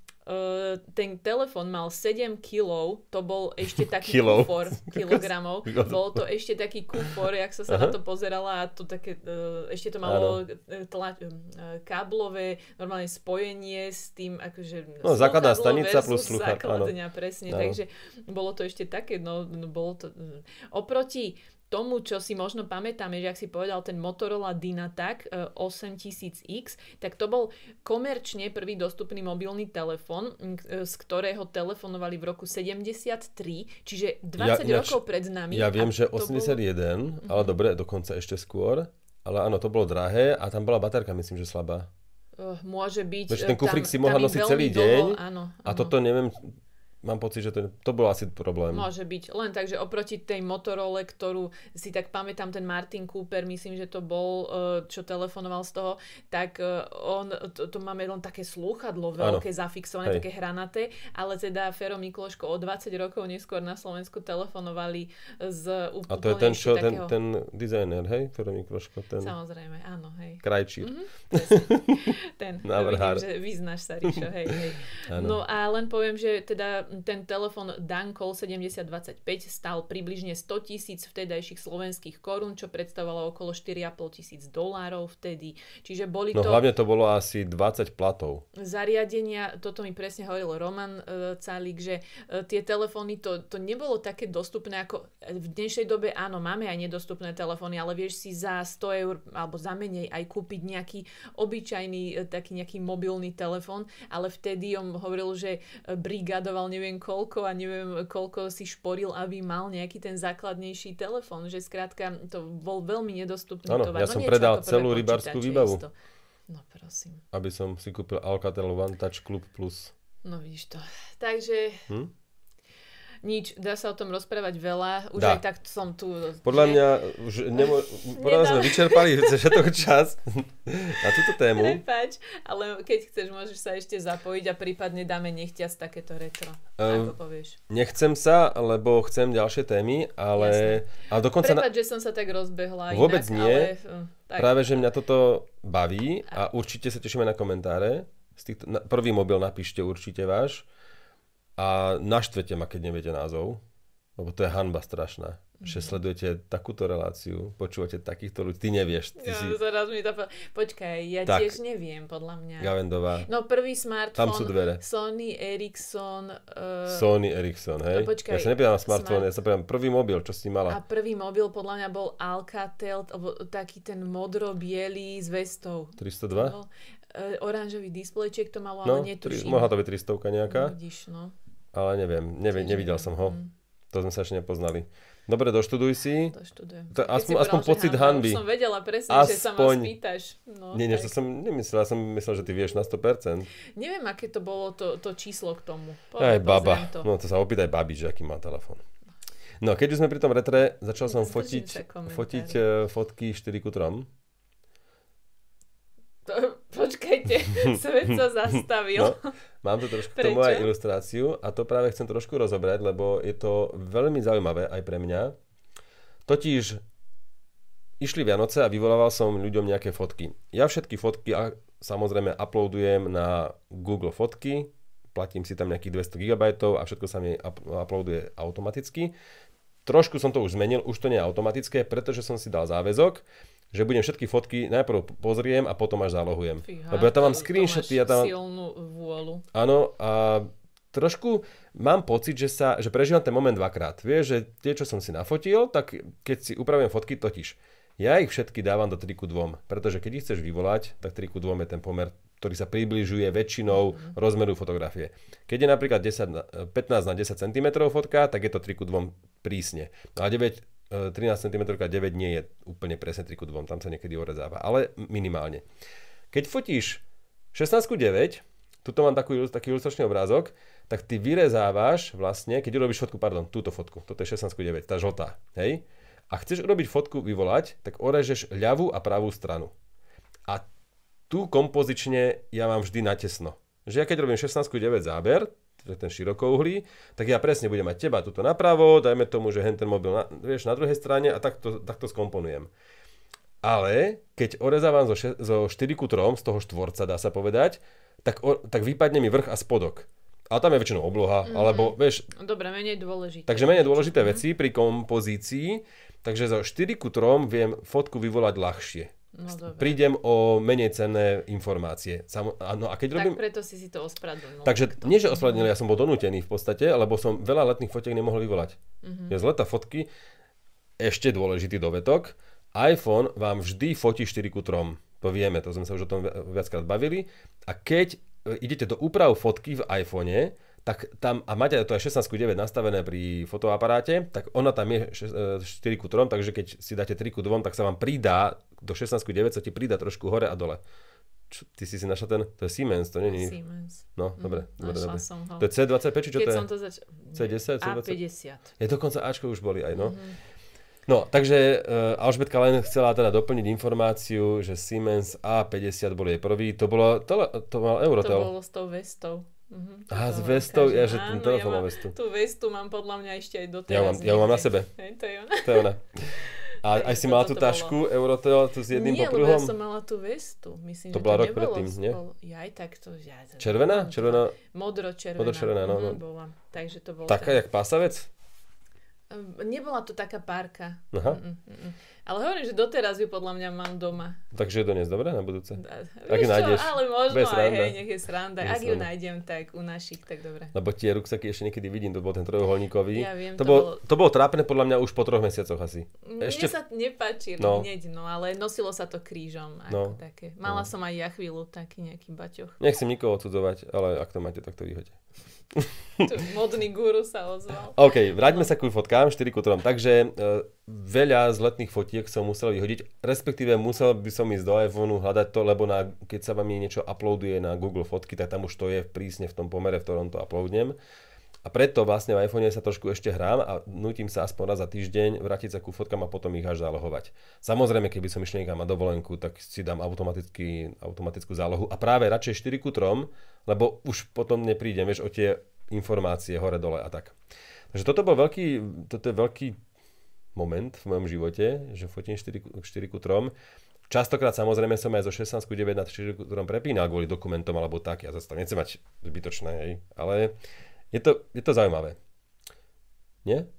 ten telefon mal 7 kilov, to bol ešte taký kufor, kilogramov, bol to ešte taký kufor, jak som sa na to pozerala a to také, ešte to malo káblové normálne spojenie s tým, akože no, základná stanica plus sluchadlo, základňa, presne, takže bolo to ešte také, no bolo to oproti tomu, čo si možno pamätáme, že ak si povedal ten Motorola Dynatac 8000X, tak to bol komerčne prvý dostupný mobilný telefon, z ktorého telefonovali v roku 73, čiže 20 rokov pred nami. Ja viem, že 81, ale dobre, dokonca ešte skôr, ale áno, to bolo drahé a tam bola baterka, myslím, že slabá. Môže byť. Ten kufrík si mohla nosiť celý deň a toto neviem... Mám pocit, že to bol asi problém. Môže byť. Len takže oproti tej Motorole, ktorú si tak pamätám, ten Martin Cooper, myslím, že to bol, čo telefonoval z toho, tak on, to máme len také slúchadlo veľké, zafixované, také hranaté, ale teda Fero Mikloško o 20 rokov neskôr na Slovensku telefonovali z úplne takého... A to je ten, čo, takého... ten dizajner, hej? Fero Mikloško, ten... Samozrejme, áno, hej. Krajčír. Ten, vidím, že vyznáš sa, Ríšo, hej. No a len poviem, že teda ten telefon Dancall 7025 stal približne 100 000 vtedajších slovenských korún, čo predstavovalo okolo $4,500 vtedy. Čiže boli to... No hlavne to bolo asi 20 platov. Zariadenia, toto mi presne hovoril Roman Calík, že tie telefóny, to nebolo také dostupné ako v dnešnej dobe. Áno, máme aj nedostupné telefóny, ale vieš si za 100 eur alebo za menej aj kúpiť nejaký obyčajný, taký nejaký mobilný telefón, ale vtedy on hovoril, že brigadoval neviem koľko si šporil, aby mal nejaký ten základnejší telefon, že skrátka to bol veľmi nedostupný tovar. Ja som predal celú rybárskú výbavu. No prosím. Aby som si kúpil Alcatel One Touch Club Plus. No vidíš to. Takže nič, dá sa o tom rozprávať veľa. Už aj tak som tu... Podľa mňa už sme vyčerpali všetok čas na túto tému. Prepáč, ale keď chceš, môžeš sa ešte zapojiť a prípadne dáme nechťať takéto retro. Ako povieš? Nechcem sa, lebo chcem ďalšie témy, ale... A dokonca prepáč, že som sa tak rozbehla. Vôbec inak, nie. Ale, práve, že mňa toto baví a určite sa tešíme na komentáre. Prvý mobil napíšte určite váš. A naštvete ma, keď neviete názov. Lebo to je hanba strašná, že sledujete takúto reláciu, počúvate takýchto ľudí, ty nevieš. Ty si... Počkaj, ja tak. Tiež neviem, podľa mňa. Gabendová. No prvý smartfón, Sony Ericsson. Sony Ericsson, hej? Počkaj, ja sa nepýtam na smartfón, ja sa pýtam prvý mobil, čo si mala. A prvý mobil podľa mňa bol Alcatel, taký ten modro-bielý s vestou. 302? Bol, oranžový displejček to malo, no, ale netuším. Mohla to byť 300-ka nejaká, vidíš, no. Ale neviem, nevidel som ho. To sme sa ešte nepoznali. Dobre, doštuduj si. Doštudujem. Aspoň pocit hanby. Som vedela presne, že sa ma spýtaš. No, nie, to som nemyslela. Som myslel, že ty vieš na 100%. Neviem, aké to bolo to číslo k tomu. Aj baba. No to sa opýtaj babi, že aký má telefón. No, keď už sme pri tom retre, začal som fotiť fotky 4:3. Počkajte, svet sa zastavil. No, mám tu trošku k tomu aj ilustráciu a to práve chcem trošku rozobrať, lebo je to veľmi zaujímavé aj pre mňa. Totiž išli Vianoce a vyvolával som ľuďom nejaké fotky. Ja všetky fotky samozrejme uploadujem na Google fotky, platím si tam nejakých 200 GB a všetko sa mi uploaduje automaticky. Trošku som to už zmenil, už to nie je automatické, pretože som si dal záväzok, že budem všetky fotky najprv pozriem a potom až zálohujem. Fíha, lebo ja tam mám screenshoty. Ja tam... silnú vôľu. Áno, a trošku mám pocit, že prežívam ten moment dvakrát. Vieš, že tie, čo som si nafotil, tak keď si upravujem fotky, totiž ja ich všetky dávam do 3:2, pretože keď ich chceš vyvolať, tak 3:2 je ten pomer, ktorý sa približuje väčšinou rozmeru fotografie. Keď je napríklad 15 na 10 cm fotka, tak je to 3:2 prísne. A 13 cm9 nie je úplne presne 3:2, tam sa niekedy orezáva, ale minimálne. Keď fotíš 16:9, tuto mám taký ilustračný obrázok, tak ty vyrezávaš vlastne, keď urobíš fotku, pardon, túto fotku, toto je 16:9, tá žltá, hej? A chceš urobiť fotku, vyvolať, tak orežeš ľavú a pravú stranu. A tu kompozične ja mám vždy natesno. Že ja keď robím 16:9 záber, ten širokouhlý, tak ja presne budem mať teba tuto napravo, dajme tomu, že hen ten mobil na druhej strane a takto skomponujem. Ale keď orezávam zo 4:3, z toho štvorca dá sa povedať, tak vypadne mi vrch a spodok. A tam je väčšinou obloha, alebo vieš... Dobre, menej dôležité. Takže menej dôležité veci pri kompozícii, takže zo 4:3 viem fotku vyvolať ľahšie. No, prídem o menej cenné informácie. A keď robím... preto si to ospravedlnil. Takže nie, že ospravedlnil, ja som bol donútený v podstate, lebo som veľa letných fotiek nemohol vyvolať. Ja z leta fotky, ešte dôležitý dovetok, iPhone vám vždy fotí 4:3. To vieme, to sme sa už o tom viackrát bavili. A keď idete do úprav fotky v iPhone, tak tam, a máte to aj 16:9 nastavené pri fotoaparáte, tak ona tam je 4:3, takže keď si dáte 3:2, tak sa vám pridá do 16:9, sa ti pridá trošku hore a dole. Ty si našla ten, to je Siemens, to nie je? Siemens. No, dobre. Našla som ho. To je C25, či čo to je? Keď som to začal. C10, C20? A50. Je dokonca Ačko už boli aj, no. No, takže Alžbetka len chcela teda doplniť informáciu, že Siemens A50 bol jej prvý. To mal Eurotel. To bolo s tou vestou. Aha, s vestou, ja že ten telefón má vestu. Tú vestu mám podľa mňa ešte aj doteraz. Ja mám na sebe. To je ona. To je ona. A aj si mala tú tašku Eurotel tu s jedným popruhom? Nie, lebo ja som mala tú vestu. Myslím, to bola rok predtým, nie? Aj takto. Červená? Modro-červená. Modro-červená, no. Takže to bolo... Taká jak pásavec? Nebola to taká párka. Aha. Ale hovorím, že doteraz ju podľa mňa mám doma. Takže je to dnes dobré na budúce? Ak ju nájdeš. Ale možno aj, hej, nech je sranda. Ak ju nájdem, tak u našich, tak dobre. Lebo tie ruksaky ešte niekedy vidím, to bol ten trojuholníkový. Ja viem, to bolo trápne podľa mňa už po 3 mesiacoch asi. Mne sa nepáči hneď, no ale nosilo sa to krížom. Mala som aj ja chvíľu taký nejaký baťoch. Nechcem nikoho odsudzovať, ale ak to máte, tak to vyhoďte. Modný guru sa ozval. OK, vráťme sa ku fotkám 4:3. Takže veľa z letných fotiek som musel vyhodiť, respektíve musel by som ísť do iPhoneu hľadať to, lebo keď sa vám niečo uploaduje na Google fotky, tak tam už to je prísne v tom pomere, v ktorom to uploadnem. A preto vlastne v iPhone sa trošku ešte hrám a nutím sa aspoň raz za týždeň vrátiť sa ku fotkám a potom ich až zálohovať. Samozrejme, keby som išiel niekam na dovolenku, tak si dám automatickú zálohu a práve radšej 4:3, lebo už potom neprídem, vieš, o tie informácie hore, dole a tak. Takže toto je veľký moment v mojom živote, že fotím 4:3. Častokrát samozrejme som aj zo 16:9 na 4:3 prepínal kvôli dokumentom alebo tak. Ja zase tam nechcem mať zbytočné, ale... Je to zaujímavé. Nie?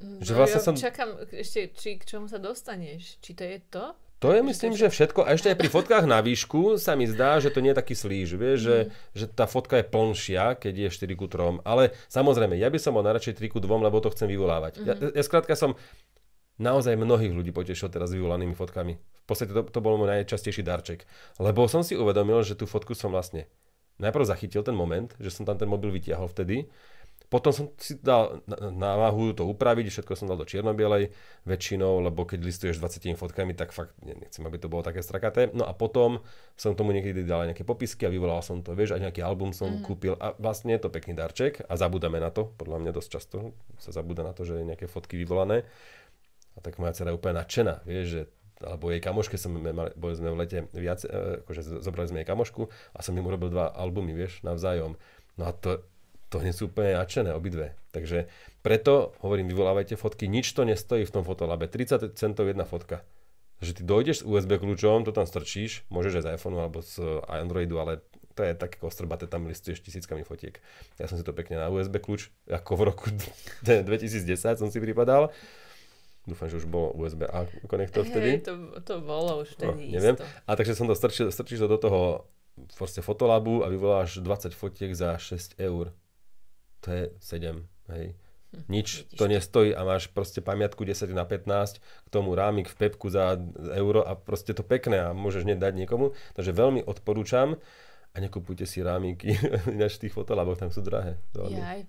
Že vlastne som... Čakám ešte, či k čomu sa dostaneš. Či to je to? To je, myslím, že všetko. A ešte aj pri fotkách na výšku sa mi zdá, že to nie je taký slíž, vieš, že tá fotka je plnšia, keď je 4:3. Ale samozrejme, ja by som bol najradšej 3:2, lebo to chcem vyvolávať. Ja skrátka som naozaj mnohých ľudí potešil teraz vyvolanými fotkami. V podstate to bol môj najčastejší darček. Lebo som si uvedomil, že tú fotku som vlastne najprv zachytil ten moment, že som tam ten mobil vytiahol vtedy. Potom som si dal námahu to upraviť, všetko som dal do čierno-bielej väčšinou, lebo keď listuješ 20 fotkami, tak fakt nechcem, aby to bolo také strakaté. No a potom som tomu niekedy dal nejaké popisky a vyvolal som to, vieš, aj nejaký album som kúpil a vlastne je to pekný darček a zabúdame na to, podľa mňa dosť často sa zabúda na to, že je nejaké fotky vyvolané. A tak moja dcera je úplne nadšená, vieš, že alebo jej kamoške sme v lete viac, akože zobrali sme jej kamošku a som im urobil 2 albumy, vieš, navzájom. No a to hneď sú úplne nadšené obidve. Takže preto hovorím, vyvolávajte fotky, nič to nestojí v tom fotolabe. 30 centov jedna fotka. Takže ty dojdeš s USB kľúčom, to tam strčíš, môžeš aj z iPhoneu alebo z Androidu, ale to je také kostrbaté, tam listuješ tisíckami fotiek. Ja som si to pekne na USB kľúč, ako v roku 2010 som si pripadal. Dúfam, že už bolo USB-A konektor vtedy. To bolo už vtedy isto. A takže som to strčíš do toho fotolabu a vyvoláš 20 fotiek za 6 €. To je 7, hej. Nič to nestojí a máš proste pamiatku 10x15, k tomu rámik v pepku za euro a proste to pekné a môžeš nedať niekomu. Takže veľmi odporúčam a nekupujte si rámiky ináč v tých fotolaboch, tam sú drahé. Jaj,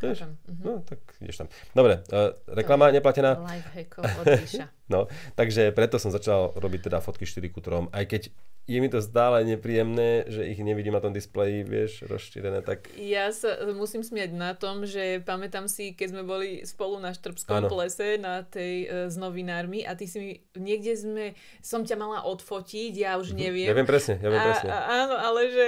prečo? No, tak ideš tam. Dobre, reklama neplatená. Lifehackov od Ríša. No, takže preto som začal robiť teda fotky 4:3, aj keď je mi to stále nepríjemné, že ich nevidím na tom displeji, vieš, rozšírené, tak... Ja sa musím smiať na tom, že pamätám si, keď sme boli spolu na Štrbskom plese, na tej s novinármi a ty si mi, niekde som ťa mala odfotiť, ja už neviem. Ja viem presne. Áno, ale že...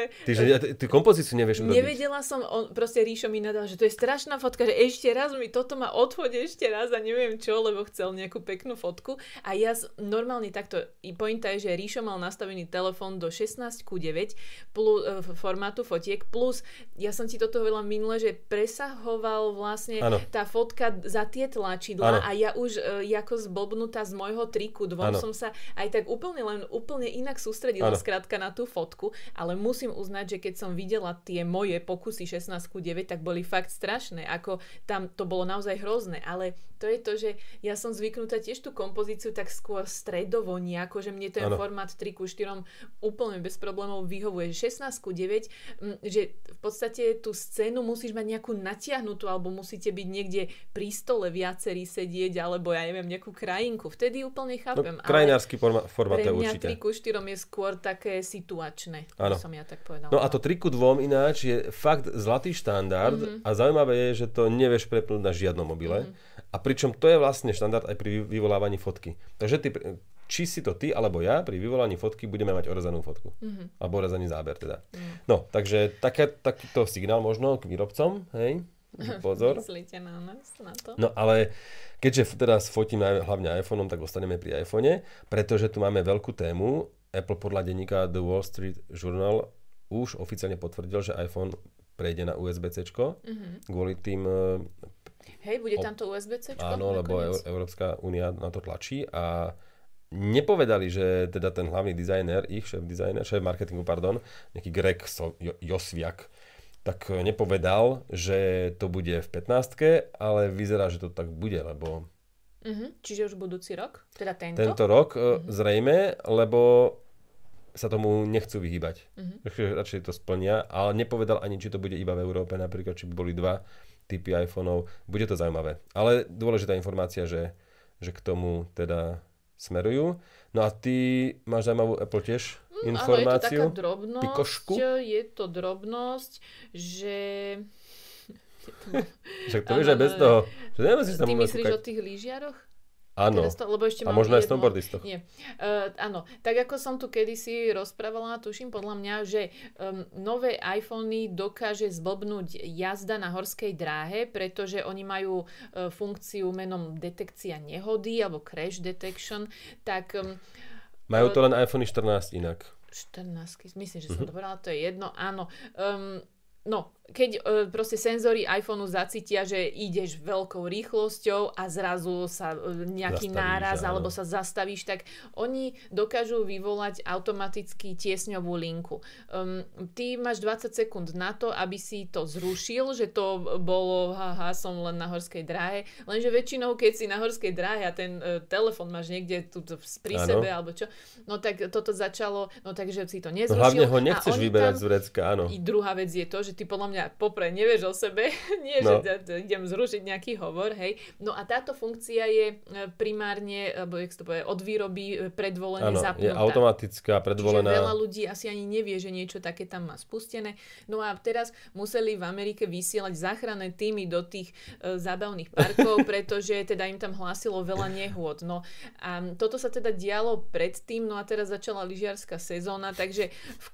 Ty kompozíciu nevieš urobiť. Nevedela som, proste Ríšo mi nadal, že to je strašná fotka, že ešte raz mi toto má odfotiť ešte raz a neviem čo, lebo chcel nejakú peknú fotku a ja normálne takto, pointa je, že Ríšo mal nastavený telefón do 16:9 formátu fotiek, plus ja som ti toto hovorila minule, že presahoval vlastne tá fotka za tie tlačidlá a ja už ako zblbnutá z môjho 3:2 som sa aj tak úplne inak sústredila skrátka na tú fotku, ale musím uznať, že keď som videla tie moje pokusy 16:9, tak boli fakt strašné, ako tam to bolo naozaj hrozné, ale to je to, že ja som zvyknutá tiež tú kompozíciu tak skôr stredovo nejako, že mne ten formát 3:4 úplne bez problémov vyhovuje. 16:9, že v podstate tú scénu musíš mať nejakú natiahnutú, alebo musíte byť niekde pri stole viacerí sedieť, alebo ja neviem, nejakú krajinku. Vtedy úplne chápem. No, krajinársky formát je určite. Pre mňa 3:4 je skôr také situačné, to som ja tak povedala. No a to 3:2 ináč je fakt zlatý štandard a zaujímavé je, že to nevieš prepnúť na žiadnom mobile. A pričom to je vlastne štandard aj pri vyvolávaní fotky. Takže či si to ty alebo ja pri vyvolaní fotky budeme mať orezanú fotku. Alebo orezaný záber teda. No, takže takýto signál možno k výrobcom, hej? Pozor. Myslíte na nás, na to? No, ale keďže teraz fotím hlavne iPhone-om, tak ostaneme pri iPhone, pretože tu máme veľkú tému. Apple podľa denníka The Wall Street Journal už oficiálne potvrdil, že iPhone prejde na USB-Cčko kvôli tým... Hej, bude tam to USB-Cčko? Áno, lebo Európska únia na to tlačí a nepovedali, že teda ten hlavný dizajner, šéf marketingu, pardon, nejaký Greg Josviak, tak nepovedal, že to bude v 15, ale vyzerá, že to tak bude, lebo... Čiže už budúci rok? Teda tento? Tento rok zrejme, lebo sa tomu nechcú vyhýbať. Radšej to splnia, ale nepovedal ani, či to bude iba v Európe, napríklad, či boli 2 typy iPhone-ov. Bude to zaujímavé. Ale dôležitá informácia, že k tomu teda smerujú. No a ty máš zaujímavú Apple tiež informáciu? Áno, je to taká drobnosť. Pikošku? Je to drobnosť, že... Však to vieš aj bez toho. Ty myslíš o tých lyžiaroch? Áno, a možno aj snowboardistoch. Áno, tak ako som tu kedysi rozprávala, tuším podľa mňa, že nové iPhony dokáže zblbnúť jazda na horskej dráhe, pretože oni majú funkciu menom detekcia nehody alebo crash detection. Tak, majú to len iPhone 14 inak. 14, myslím, že som to povedala, to je jedno, áno. No, keď proste senzory iPhoneu zacítia, že ideš veľkou rýchlosťou a zrazu sa nejaký náraz alebo sa zastavíš, tak oni dokážu vyvolať automaticky tiesňovú linku. Ty máš 20 sekúnd na to, aby si to zrušil, že to bolo haha, som len na horskej dráhe, lenže väčšinou keď si na horskej dráhe a ten telefón máš niekde tu pri sebe alebo čo, no tak toto začalo, no takže si to nezrušil. No, hlavne ho nechceš vyberať z vrecka, áno. I druhá vec je to, že ty podľa mňa popre nevieš o sebe, nie, no, že idem zrušiť nejaký hovor, hej. No a táto funkcia je primárne, alebo jak to povie, od výroby predvolené zapnutá. Áno, je automatická, predvolená. Čiže veľa ľudí asi ani nevie, že niečo také tam má spustené. No a teraz museli v Amerike vysielať záchranné týmy do tých zábavných parkov, pretože teda im tam hlásilo veľa nehôd. No a toto sa teda dialo predtým, no a teraz začala lyžiarska sezóna, takže v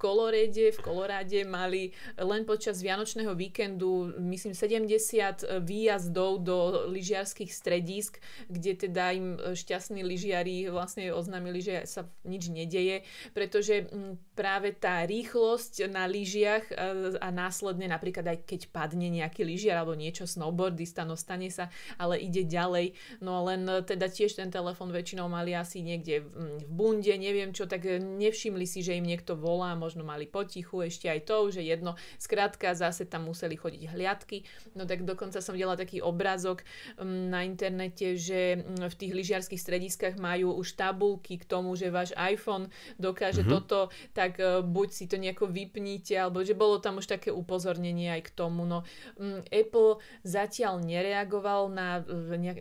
Koloráde mali len počas vianočného víkendu, myslím, 70 výjazdov do lyžiarskych stredísk, kde teda im šťastní lyžiari vlastne oznámili, že sa nič nedeje, pretože práve tá rýchlosť na lyžiach a následne napríklad aj keď padne nejaký lyžiar alebo niečo, snowboardista, no stane sa, ale ide ďalej. No len teda tiež ten telefon väčšinou mali asi niekde v bunde, neviem čo, tak nevšimli si, že im niekto volá, možno mali potichu, ešte aj to, že jedno, skrátka zase tam museli chodiť hliadky. No tak dokonca som videla taký obrázok na internete, že v tých lyžiarskych strediskách majú už tabulky k tomu, že váš iPhone dokáže toto, tak buď si to nejako vypnite, alebo že bolo tam už také upozornenie aj k tomu. No, Apple zatiaľ nereagoval na,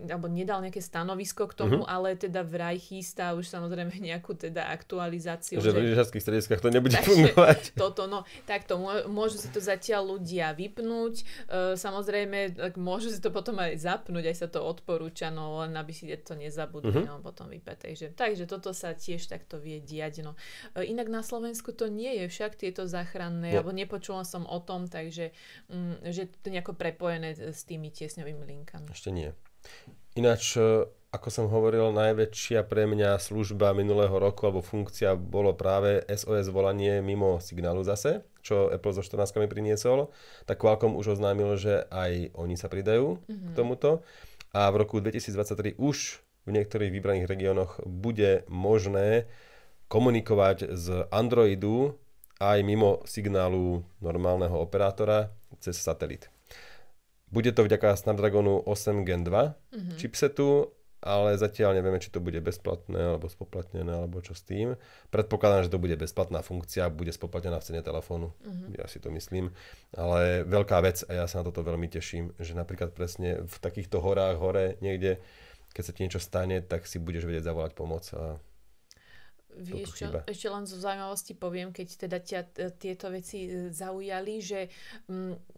alebo nedal nejaké stanovisko k tomu, ale teda vraj chystá už samozrejme nejakú teda aktualizáciu. Že v lyžiarských strediskách to nebude fungovať. Toto, no, takto môžu si to zatiaľ ľudia vypnúť. Samozrejme, môžu si to potom aj zapnúť, aj sa to odporúča, no len aby si to nezabudli, no potom vypať. Takže toto sa tiež takto vie diať. No. Inak na Slovensku to nie je však tieto záchranné, alebo nepočula som o tom, takže že to nejako prepojené s tými tiesňovými linkami. Ešte nie. Ináč, ako som hovoril, najväčšia pre mňa služba minulého roku alebo funkcia bolo práve SOS volanie mimo signálu zase, čo Apple so 14-kami priniesol. Tak Qualcomm už oznámil, že aj oni sa pridajú k tomuto. A v roku 2023 už v niektorých vybraných regiónoch bude možné komunikovať z Androidu aj mimo signálu normálneho operátora cez satelit. Bude to vďaka Snapdragonu 8 Gen 2 chipsetu, ale zatiaľ nevieme, či to bude bezplatné alebo spoplatnené, alebo čo s tým. Predpokladám, že to bude bezplatná funkcia, bude spoplatnená v cene telefónu. Ja si to myslím. Ale veľká vec a ja sa na toto veľmi teším, že napríklad presne v takýchto horách, hore niekde, keď sa ti niečo stane, tak si budeš vedieť zavolať pomoc a vieš čo, ešte len zo zaujímavosti poviem, keď teda ťa tieto veci zaujali, že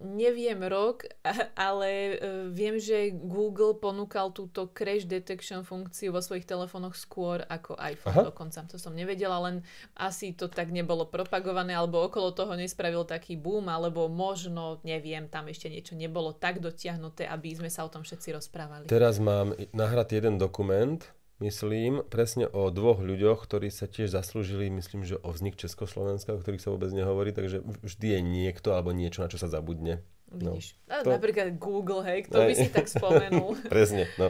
neviem rok, ale viem, že Google ponúkal túto crash detection funkciu vo svojich telefónoch skôr ako iPhone dokonca. To som nevedela, len asi to tak nebolo propagované, alebo okolo toho nespravil taký boom, alebo možno, neviem, tam ešte niečo nebolo tak dotiahnuté, aby sme sa o tom všetci rozprávali. Teraz mám nahrať jeden dokument, myslím presne o dvoch ľuďoch, ktorí sa tiež zaslúžili, myslím, že o vznik Československa, o ktorých sa vôbec nehovorí, takže vždy je niekto alebo niečo, na čo sa zabudne. Vidíš, no, to napríklad Google, hej, kto by si tak spomenul. Presne, no.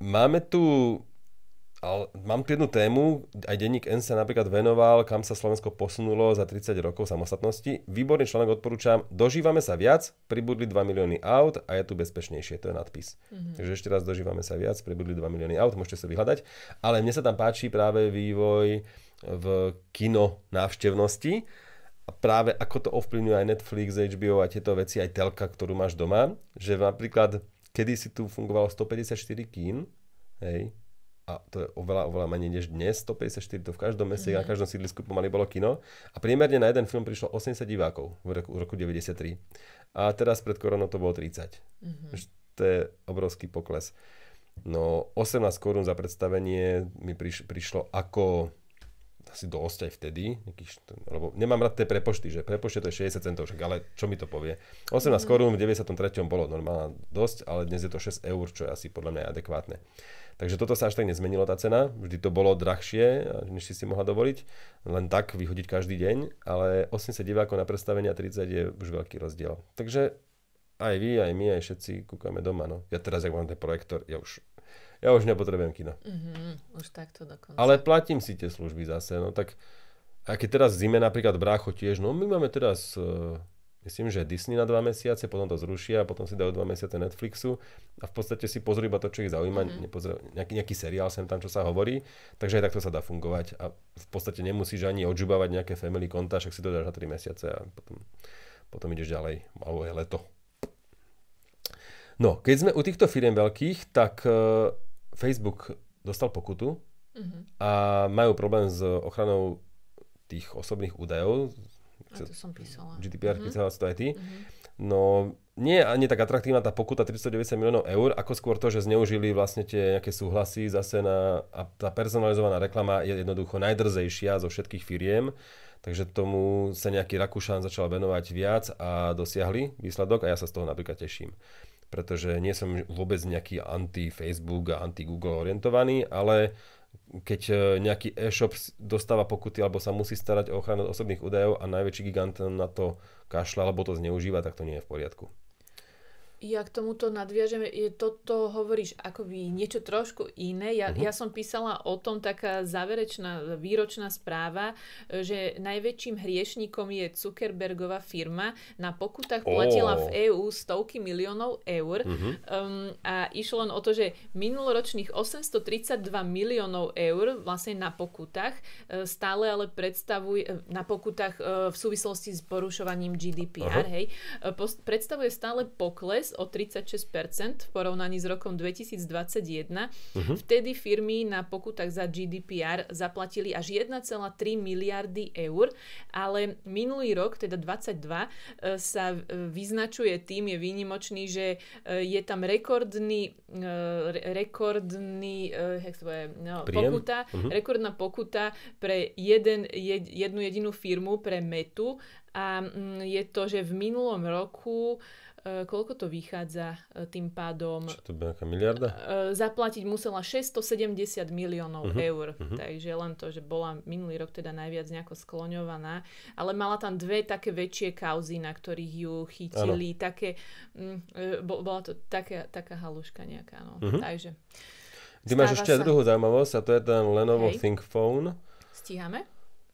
Mám tu jednu tému, aj denník N sa napríklad venoval, kam sa Slovensko posunulo za 30 rokov samostatnosti. Výborný článok, odporúčam. Dožívame sa viac, pribudli 2 milióny aut a je tu bezpečnejšie, to je nadpis. Takže ešte raz, dožívame sa viac, pribudli 2 milióny aut, môžete sa vyhľadať. Ale mne sa tam páči práve vývoj v kino návštevnosti a práve ako to ovplyvňuje aj Netflix, HBO a tieto veci, aj telka, ktorú máš doma. Že napríklad, kedy si tu fungovalo 154 kín, hej, a to je oveľa menej než dnes, 154, to v každom meste, na každom sídlisku pomaly bolo kino. A priemerne na jeden film prišlo 80 divákov v roku 93. A teraz pred koronou to bolo 30. To je obrovský pokles. No 18 korún za predstavenie mi prišlo ako asi dosť aj vtedy, lebo nemám rád tie prepočty, že prepočte to je 60 centov, však, ale čo mi to povie? 18 korún v 93. bolo normálna dosť, ale dnes je to 6 eur, čo je asi podľa mňa adekvátne. Takže toto sa až tak nezmenilo tá cena, vždy to bolo drahšie, než si mohla dovoliť, len tak vyhodiť každý deň, ale 80 divákov na predstavenie a 30 je už veľký rozdiel. Takže aj vy, aj my, aj všetci kúkame doma. No. Ja teraz, ak mám ten projektor, ja už nepotrebujem kino. Už takto dokonca. Ale platím si tie služby zase, no tak, a keď teraz zime napríklad brácho tiež, no my máme teraz... Myslím, že Disney na 2 mesiace, potom to zrušia, potom si dajú 2 mesiace Netflixu a v podstate si pozrú iba to, čo ich zaujíma, nejaký seriál sem tam, čo sa hovorí, takže aj takto sa dá fungovať a v podstate nemusíš ani odžubávať nejaké family konta, však si to dáš na 3 mesiace a potom ideš ďalej, alebo je leto. No, keď sme u týchto firiem veľkých, tak Facebook dostal pokutu a majú problém s ochranou tých osobných údajov. A to som písala. GDPR, písala si to aj ty. No, nie je ani tak atraktívna tá pokuta 390 miliónov eur, ako skôr to, že zneužili vlastne tie nejaké súhlasy zase na... A tá personalizovaná reklama je jednoducho najdrzejšia zo všetkých firiem, takže tomu sa nejaký Rakúšan začal venovať viac a dosiahli výsledok a ja sa z toho napríklad teším. Pretože nie som vôbec nejaký anti-Facebook a anti-Google orientovaný, ale... keď nejaký e-shop dostáva pokuty alebo sa musí starať o ochranu osobných údajov a najväčší gigant na to kašľa alebo to zneužíva, tak to nie je v poriadku. Ja k tomuto nadviažem, toto hovoríš akoby niečo trošku iné. Ja som písala o tom taká záverečná výročná správa, že najväčším hriešnikom je Zuckerbergova firma. Na pokutách platila v EÚ stovky miliónov eur a išlo len o to, že minuloročných 832 miliónov eur vlastne na pokutách stále ale na pokutách v súvislosti s porušovaním GDPR, hej, predstavuje stále pokles o 36% v porovnaní s rokom 2021. Vtedy firmy na pokutách za GDPR zaplatili až 1,3 miliardy eur, ale minulý rok, teda 2022, sa vyznačuje tým, je výnimočný, že je tam rekordná pokuta pre jednu jedinú firmu, pre Metu, a je to, že v minulom roku koľko to vychádza tým pádom? Čo to bude nejaká miliarda? Zaplatiť musela 670 miliónov eur. Takže len to, že bola minulý rok teda najviac nejako skloňovaná. Ale mala tam dve také väčšie kauzy, na ktorých ju chytili. Také, bola to taká haluška nejaká. No. Takže, ty máš ešte aj druhú zaujímavosť a to je ten Lenovo ThinkPhone. Stíhame?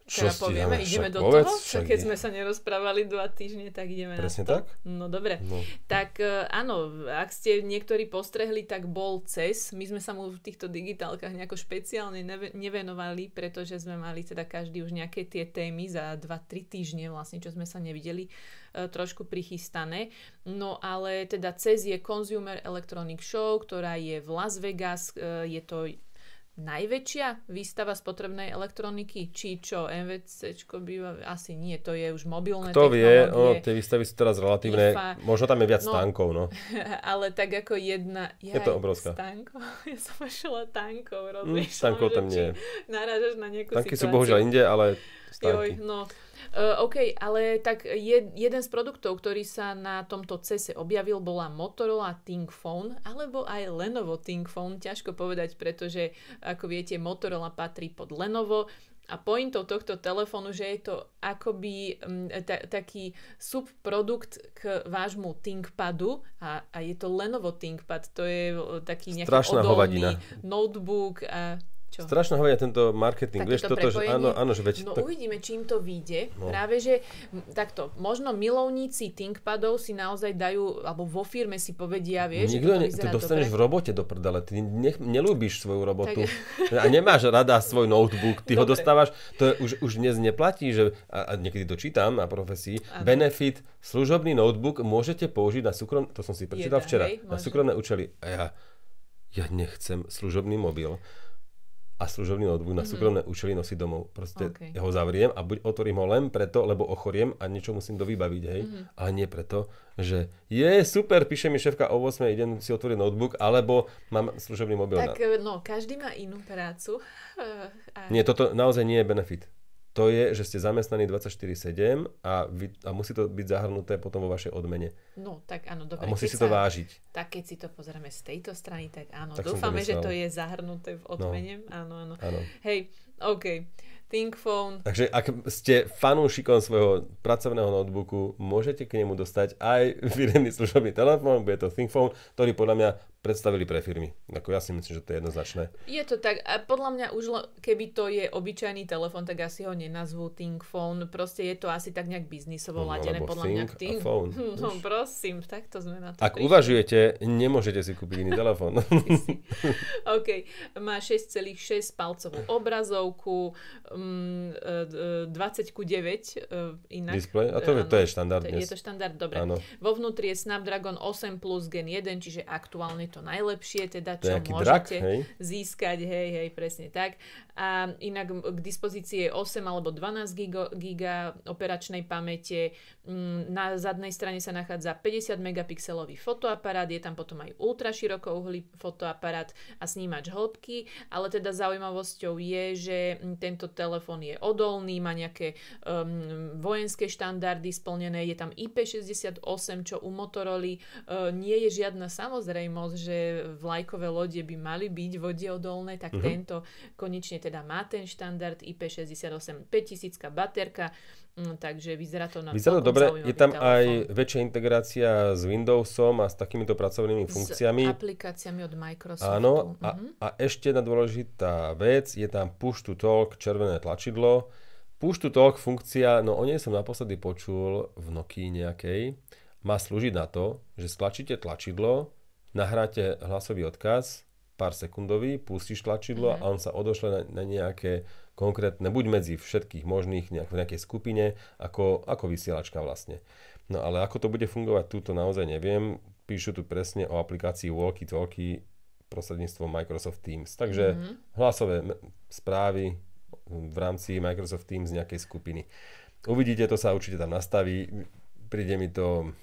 Čo teda povieme, ideme do toho, keď sme sa nerozprávali 2 týždne, tak ideme presne na to. Tak? No dobre, no. Tak áno, ak ste niektorí postrehli, tak bol CES, my sme sa mu v týchto digitálkach nejako špeciálne nevenovali, pretože sme mali teda každý už nejaké tie témy za 2-3 týždne vlastne, čo sme sa nevideli, trošku prichystané. No ale teda CES je Consumer Electronic Show, ktorá je v Las Vegas, je to... najväčšia výstava spotrebnej elektroniky, či čo, MVCčko býva, asi nie, to je už mobilné technológie. Kto vie, tie výstavy sú teraz relatívne, možno tam je viac stánkov, no. Ale tak ako jedna, je to obrovská. Stánkov, ja som šla tánkov, rozumieš? Stánkov tam nie. Narážaš na nejakú situáciu. Tanky sú bohužiaľ inde, ale stánky. OK, ale tak jeden z produktov, ktorý sa na tomto CES-e objavil, bola Motorola ThinkPhone, alebo aj Lenovo ThinkPhone, ťažko povedať, pretože ako viete, Motorola patrí pod Lenovo a pointou tohto telefónu, že je to akoby taký subprodukt k vášmu Thinkpadu a je to Lenovo Thinkpad, to je taký nejaký odolný notebook a... Čo? Strašná hovadina tento marketing, vieš, toto, že áno, že veď... No tak... uvidíme, čím to vyjde. No. Práve, že takto, možno milovníci Thinkpadov si naozaj dajú, alebo vo firme si povedia, vieš... Nikto, ty dostaneš dobre v robote do prdele, ty nelúbíš svoju robotu tak... a nemáš rada svoj notebook, ty dobre ho dostávaš, to je, už dnes neplatí, že, a niekedy dočítam na profesii, ano. Benefit, služobný notebook môžete použiť na súkromné, to som si prečítal včera, na súkromné účely. A ja nechcem služobný mobil. a služobný notebook na súkromné účely nosiť domov. Proste ja ho zavriem a buď otvorím ho len preto, lebo ochoriem a niečo musím dovybaviť, hej. Ale nie preto, že je super, píše mi šéfka o 8, idem si otvoriť notebook, alebo mám služobný mobil. Tak no, každý má inú prácu. Nie, toto naozaj nie je benefit. To je, že ste zamestnaní 24/7 a musí to byť zahrnuté potom vo vašej odmene. No, tak áno, dobre. A musí si to vážiť. Tak keď si to pozrieme z tejto strany, tak áno, tak dúfame, že to je zahrnuté v odmene. No. Áno, áno, áno. Hej, OK. Thinkphone. Takže ak ste fanúšikom svojho pracovného notebooku, môžete k nemu dostať aj firemný služobný telefón, bude to Thinkphone, ktorý podľa mňa predstavili pre firmy. Ako ja si myslím, že to je jednoznačné. Je to tak. A podľa mňa už, keby to je obyčajný telefón, tak asi ho nenazvú Thinkphone. Proste je to asi tak nejak biznisovo ladené. Podľa mňa Thinkphone. No prosím, takto sme na to. Ak uvažujete, nemôžete si kúpiť iný telefón. OK. Má 6,6 palcovú obrazovku, 20:9 inak. Display? A to je štandard dnes. Je to štandard, dobre. Vo vnútri je Snapdragon 8 plus Gen 1, čiže aktuálne to najlepšie, teda čo môžete získať, hej, hej, presne tak. A inak k dispozícii je 8 alebo 12 giga operačnej pamäte. Na zadnej strane sa nachádza 50 megapixelový fotoaparát, je tam potom aj ultraširokouhlý fotoaparát a snímač hĺbky, ale teda zaujímavosťou je, že tento telefón je odolný, má nejaké vojenské štandardy splnené, je tam IP68, čo u Motoroly nie je žiadna samozrejmosť, že vlajkové lode by mali byť vodeodolné, tak tento konečne teda má ten štandard IP68, 5000 baterka, takže vyzerá to na celkom dobre. Je tam telefón. Aj väčšia integrácia s Windowsom a s takýmito pracovnými funkciami. S aplikáciami od Microsoftu. Áno, a ešte jedna dôležitá vec, je tam push to talk, červené tlačidlo. Push to talk funkcia, no o nej som naposledy počul v Nokii nejakej, má slúžiť na to, že stlačíte tlačidlo, nahráte hlasový odkaz, pár sekundový, pustíš tlačidlo a on sa odošle na nejaké konkrétne, buď medzi všetkých možných, v nejakej skupine, ako vysielačka vlastne. No ale ako to bude fungovať, túto naozaj neviem. Píšu tu presne o aplikácii walkie-talkie prostredníctvom Microsoft Teams. Takže hlasové správy v rámci Microsoft Teams z nejakej skupiny. Uvidíte, to sa určite tam nastaví. Príde mi to,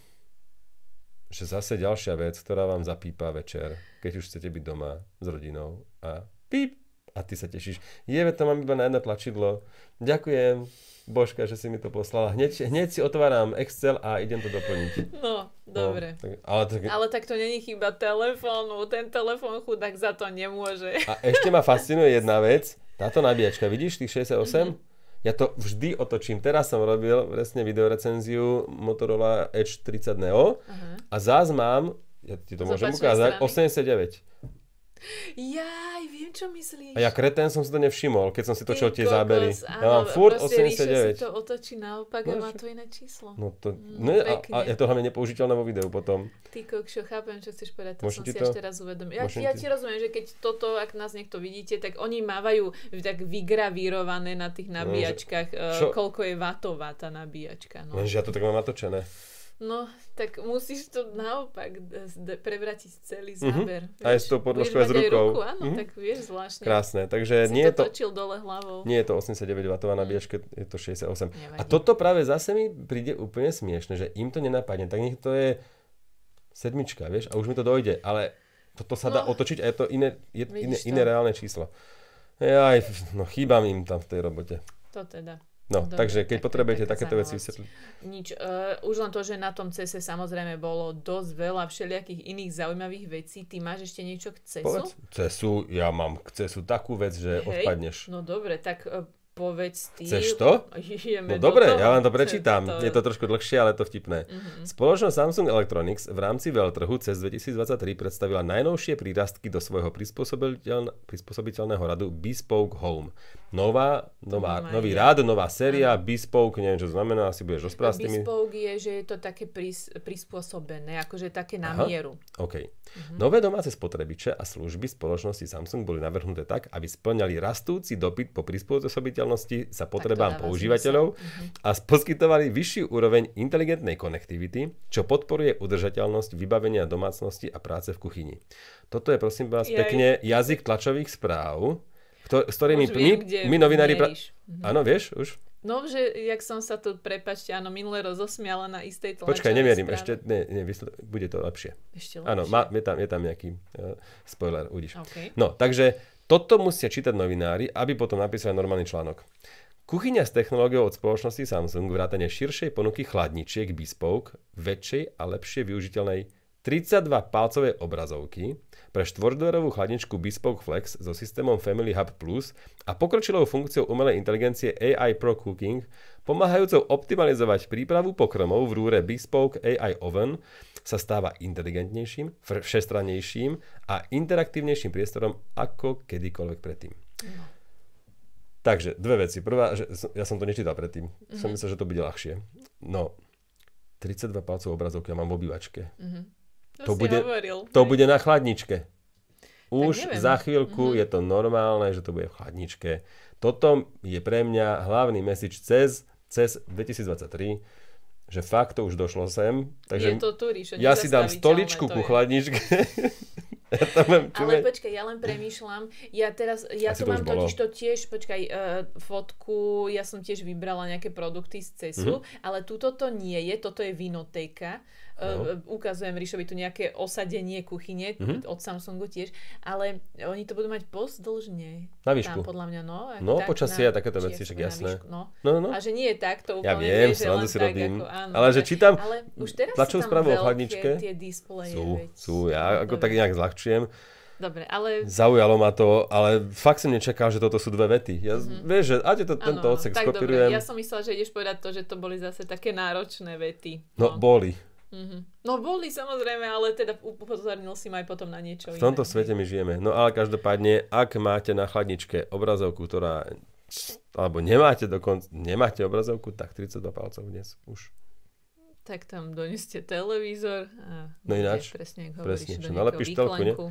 že zase ďalšia vec, ktorá vám zapípa večer, keď už chcete byť doma s rodinou a píp. A ty sa tešíš. To mám iba na jedno tlačidlo. Ďakujem, Božka, že si mi to poslala. Hneď si otváram Excel a idem to doplniť. No, dobre. No, ale tak to není chyba telefónu. Ten telefón chudák za to nemôže. A ešte ma fascinuje jedna vec. Táto nabíjačka, vidíš, tých 68? Ja to vždy otočím. Teraz som robil presne videorecenziu Motorola Edge 30 Neo a zás mám, ja ti to môžem ukázať, 89. Jaj, viem, čo myslíš. A ja kretén som si to nevšimol, keď som si točil tie zábery. Ja mám furt 89. Ríšo si to otočí naopak a má to iné číslo. A je to hlavne nepoužiteľné vo videu potom. Ty kokšo, chápem, čo chceš povedať, to som si až teraz uvedomil. Ja ti rozumiem, že keď toto, ak nás niekto vidíte, tak oni mávajú tak vygravírované na tých nabíjačkách, koľko je vatová tá nabíjačka. Lenže ja to tak mám natočené. No, tak musíš to naopak prevrátiť celý záber. Aj s tou podložkou s rukou. Áno, tak vieš, zvláštne. Krásne, takže nie je to... Si to točil dole hlavou. Nie je to 89W nabíjačka, je to 68. Nevadí. A toto práve zase mi príde úplne smiešne, že im to nenapadne. Tak nech to je 7, vieš, a už mi to dojde. Ale toto sa dá otočiť a je to iné reálne číslo. Aj, chýbam im tam v tej robote. To teda... No, dobre, takže keď potrebujete takéto veci vysvetliť. Nič. Už len to, že na tom CES-e samozrejme bolo dosť veľa všelijakých iných zaujímavých vecí. Ty máš ešte niečo k CES-u? Povedz. CES-u, ja mám k CES-u takú vec, že odpadneš. No dobre, tak povedz ty. Chceš to? No dobre, ja vám to prečítam. Je to trošku dlhšie, ale to vtipné. Spoločnosť Samsung Electronics v rámci veľtrhu CES 2023 predstavila najnovšie prírastky do svojho prispôsobiteľného radu Bespoke Home. Nový rád, nová séria, Bespoke, neviem, čo znamená, asi budeš rozprávať s tými. Bespoke je, že je to také prispôsobené, akože také na mieru. OK. Nové domáce spotrebiče a služby spoločnosti Samsung boli navrhnuté tak, aby splňali rastúci dopyt po prispôsobiteľnosti sa potrebám používateľov a poskytovali vyššiu úroveň inteligentnej konektivity, čo podporuje udržateľnosť vybavenia domácnosti a práce v kuchyni. Toto je, prosím vás, pekne jazyk tlačových správ. s ktorými my novinári... Áno, vieš už? No, že jak som sa tu, prepáčte, áno, minule rozosmiala na istej tlačovej správe. Počkaj, nemierim, ešte, bude to lepšie. Ešte lepšie? Áno, je tam nejaký spoiler, uvidíš. Okay. No, takže toto musia čítať novinári, aby potom napísali normálny článok. Kuchyňa s technológiou od spoločnosti Samsung, vrátane širšej ponuky chladničiek Bespoke, väčšej a lepšie využiteľnej 32-palcovej obrazovky pre štvordverovú chladničku Bespoke Flex so systémom Family Hub Plus a pokročilou funkciou umelej inteligencie AI Pro Cooking, pomáhajúcou optimalizovať prípravu pokrmov v rúre Bespoke AI Oven, sa stáva inteligentnejším, všestrannejším a interaktívnejším priestorom ako kedykoľvek predtým. No. Takže dve veci. Prvá, že ja som to nečítal predtým. Som myslel, že to bude ľahšie. No, 32 palcov obrazovky ja mám v obývačke. To bude na chladničke. Už za chvíľku je to normálne, že to bude v chladničke. Toto je pre mňa hlavný message CES 2023, že fakt to už došlo sem. Takže je to tu, Ríšo, ja si dám stoličku ku chladničke. Ja ale počkaj, ja len premýšľam. Ja tu mám totiž to tiež, počkaj, fotku, ja som tiež vybrala nejaké produkty z CESu, ale túto to nie je, toto je vinotéka. Ukazujem Ríšovi tu nejaké osadenie kuchyne, od Samsungu tiež, ale oni to budú mať pozdĺžne. Na výšku. Tam, podľa mňa, no. No, počasie a takéto veci, však jasné. Výšku, no. No. A že nie je tak, to úplne. Ja viem, srandu si robím. Ale že čítam tlačovú správu o chladničke. Tie displeje. Sú, ja ako tak nejak zľahčujem. Dobre, ale... Zaujalo ma to, ale fakt som nečakal, že toto sú dve vety. Ja vieš, že tento odsek skopírujem. Ja som myslela, že ideš povedať to, že to boli zase také náročné vety. No, boli. No boli samozrejme, ale teda upozornil si ma aj potom na niečo iné. V tomto svete my žijeme. No ale každopádne, ak máte na chladničke obrazovku, ktorá... alebo nemáte obrazovku, tak 32 palcov dnes už. Tak tam doneste televízor a no ináč, presne, ak hovoríš, do nejakého výklenku.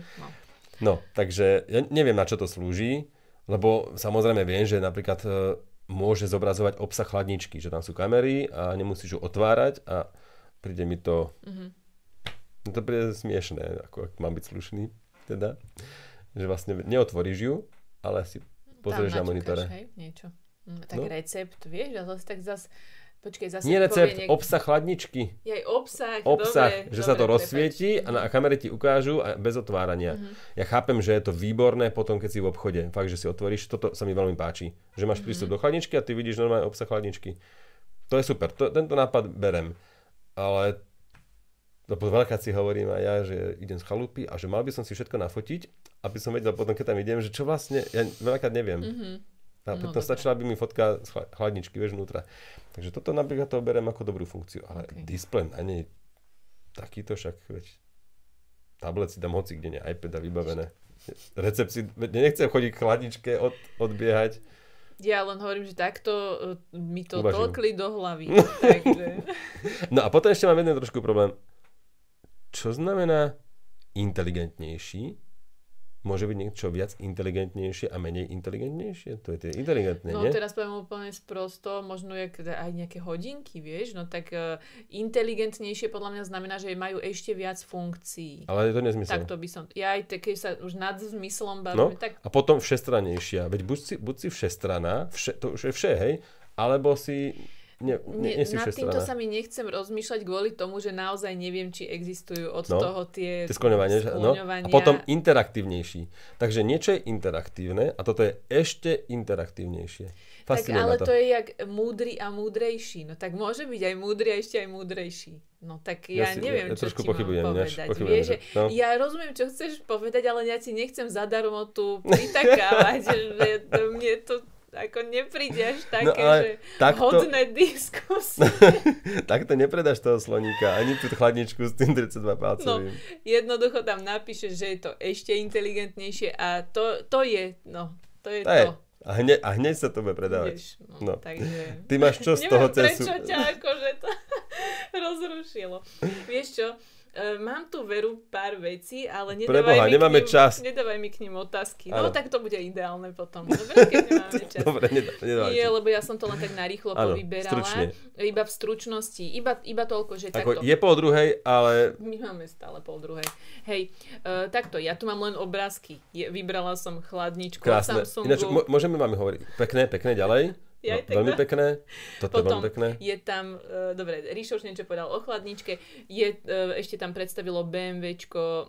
No, takže ja neviem, na čo to slúži, lebo samozrejme viem, že napríklad môže zobrazovať obsah chladničky, že tam sú kamery a nemusíš ju otvárať a príde mi to... To príde smiešné, ako mám byť slušný, teda. Že vlastne neotvoríš ju, ale si pozrieš na monitore. Tam načukáš, hej, niečo. Tak recept, vieš, a zase... Počkej, zase nie recept, obsah chladničky. Aj obsah, dobre, sa to rozsvietí a na kamere ti ukážu a bez otvárania. Ja chápem, že je to výborné potom, keď si v obchode. Fakt, že si otvoríš, toto sa mi veľmi páči. Že máš prístup do chladničky a ty vidíš normálne obsah chladničky. To je super, tento nápad berem. Ale to po veľkáci hovorím aj ja, že idem z chalupy a že mal by som si všetko nafotiť, aby som vedel potom, keď tam idem, že čo vlastne, ja veľakrát neviem. A potom stačila by mi fotka z chladničky, vieš, vnútra. Takže toto napríklad to beriem ako dobrú funkciu. Ale displej na nej takýto však, veď tablet si dám hoci, kde nie, iPad a vybavené. Recept si, nechcem chodiť k chladničke, odbiehať. Ja len hovorím, že takto mi to tolkli do hlavy. Takže... No a potom ešte mám jeden trošku problém. Čo znamená inteligentnejší? Môže byť niečo viac inteligentnejšie a menej inteligentnejšie? To je teda inteligentné, nie? No teraz poviem úplne sprosto, možno aj nejaké hodinky, vieš, no tak inteligentnejšie podľa mňa znamená, že majú ešte viac funkcií. Ale to nezmysel. Tak to by som, ja aj keď sa už nad zmyslom bavím, tak... A potom všestrannejšia, veď buď si všestranná, to už je vše, hej, alebo si... Nad týmto sa mi nechcem rozmýšľať kvôli tomu, že naozaj neviem, či existujú od toho tie skloňovania. A potom interaktívnejší. Takže niečo je interaktívne a toto je ešte interaktívnejšie. Fascinuje tak, ale to je jak múdry a múdrejší. No tak môže byť aj múdry a ešte aj múdrejší. No tak ja neviem, čo ti mám povedať. Vieš, že ja rozumiem, čo chceš povedať, ale ja ti nechcem zadarmo tu pritakávať. Mne to... Ako neprídeš také, že hodné diskusie. Takto nepredáš toho sloníka, ani tú chladničku s tým 32 palcovým. No, jednoducho tam napíšeš, že je to ešte inteligentnejšie a to je to. A hneď sa to bude predávať. Ideš, no. Takže... Ty máš čo z toho CESu? Neviem, prečo ťa akože to rozrušilo. Vieš čo? Mám tu veru pár vecí, ale nedávaj mi k nim otázky. Ano. No tak to bude ideálne potom. Dobre, keď nemáme čas. Dobre, nedávaj. Nie, lebo ja som to len tak narýchlo povyberala. Stručne. Iba v stručnosti. Iba toľko, že ako takto. Je pol druhej, ale... My máme stále pol druhej. Hej, takto, ja tu mám len obrázky. Vybrala som chladničku Samsungu. Ináč, môžeme vám hovoriť. Pekné, pekné, ďalej. Ja no, veľmi pekné. Toto potom je pekné. Je tam, dobre, Ríšo už niečo povedal o chladničke, ešte tam predstavilo BMWčko,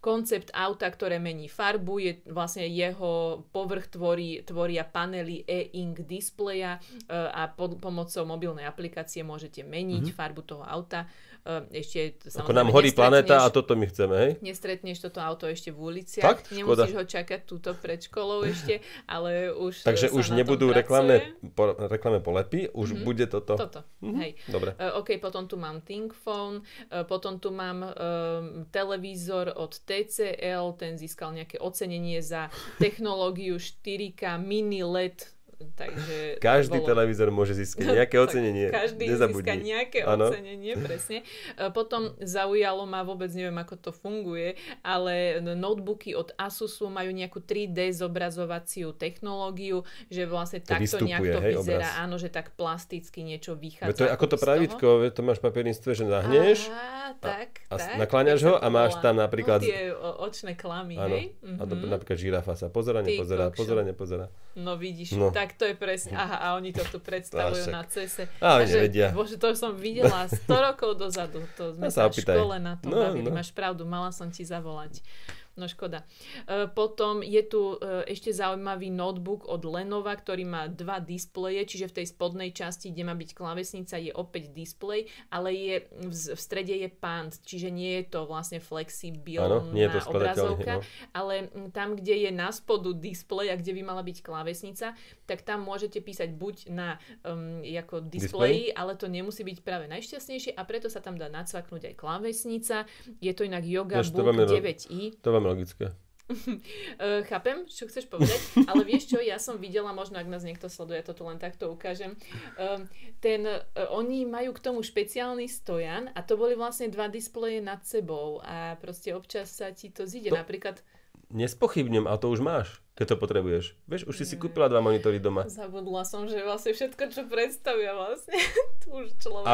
koncept auta, ktoré mení farbu, vlastne jeho povrch tvoria panely e-ink displeja a pomocou mobilnej aplikácie môžete meniť farbu toho auta. Ešte ako nám horí planéta a toto my chceme, hej? Nestretneš toto auto ešte v uliciach. Fakt? Nemusíš ho čakať túto pred školou ešte, ale už takže už nebudú reklamné polepy, už bude toto. Hej. Dobre. OK, potom tu mám Thinkphone, potom tu mám televízor od TCL, ten získal nejaké ocenenie za technológiu 4K mini LED. Takže každý televízor môže získať nejaké ocenenie. Každý získa nejaké ocenenie, presne. Potom zaujalo ma, vôbec neviem, ako to funguje, ale notebooky od Asusu majú nejakú 3D zobrazovaciu technológiu, že vlastne takto nejak to vyzerá. Áno, že tak plasticky niečo vychádza. To je ako to pravidko, to máš v papiernictve, že nahneš a nakláňaš ho a máš tam napríklad... Tie očné klamy, hej? A napríklad žirafa sa pozera, nepozera, pozera, nepozera. No vidíš, tak to je presne, aha, a oni to tu predstavujú na CES-e. Bože, to som videla 100 rokov dozadu, to sme sa v škole na tom bavili, máš pravdu, mala som ti zavolať. No škoda. Potom je tu ešte zaujímavý notebook od Lenova, ktorý má 2 displeje, čiže v tej spodnej časti, kde má byť klávesnica, je opäť displej, ale v strede je pant, čiže nie je to vlastne flexibilná obrazovka, ale tam, kde je na spodu displej a kde by mala byť klávesnica, tak tam môžete písať buď na displeji, ale to nemusí byť práve najšťastnejšie a preto sa tam dá nacvaknúť aj klávesnica. Je to inak Yoga Book 9i. To vám logické. Chápem, čo chceš povedať, ale vieš čo, ja som videla, možno ak nás niekto sleduje, to tu len takto ukážem, oni majú k tomu špeciálny stojan a to boli vlastne 2 displeje nad sebou a proste občas sa ti to zíde, napríklad... Nespochybnem, a to už máš, keď to potrebuješ. Vieš, už si kúpila 2 monitory doma. Zabudla som, že vlastne všetko, čo predstavia vlastne, tu už človek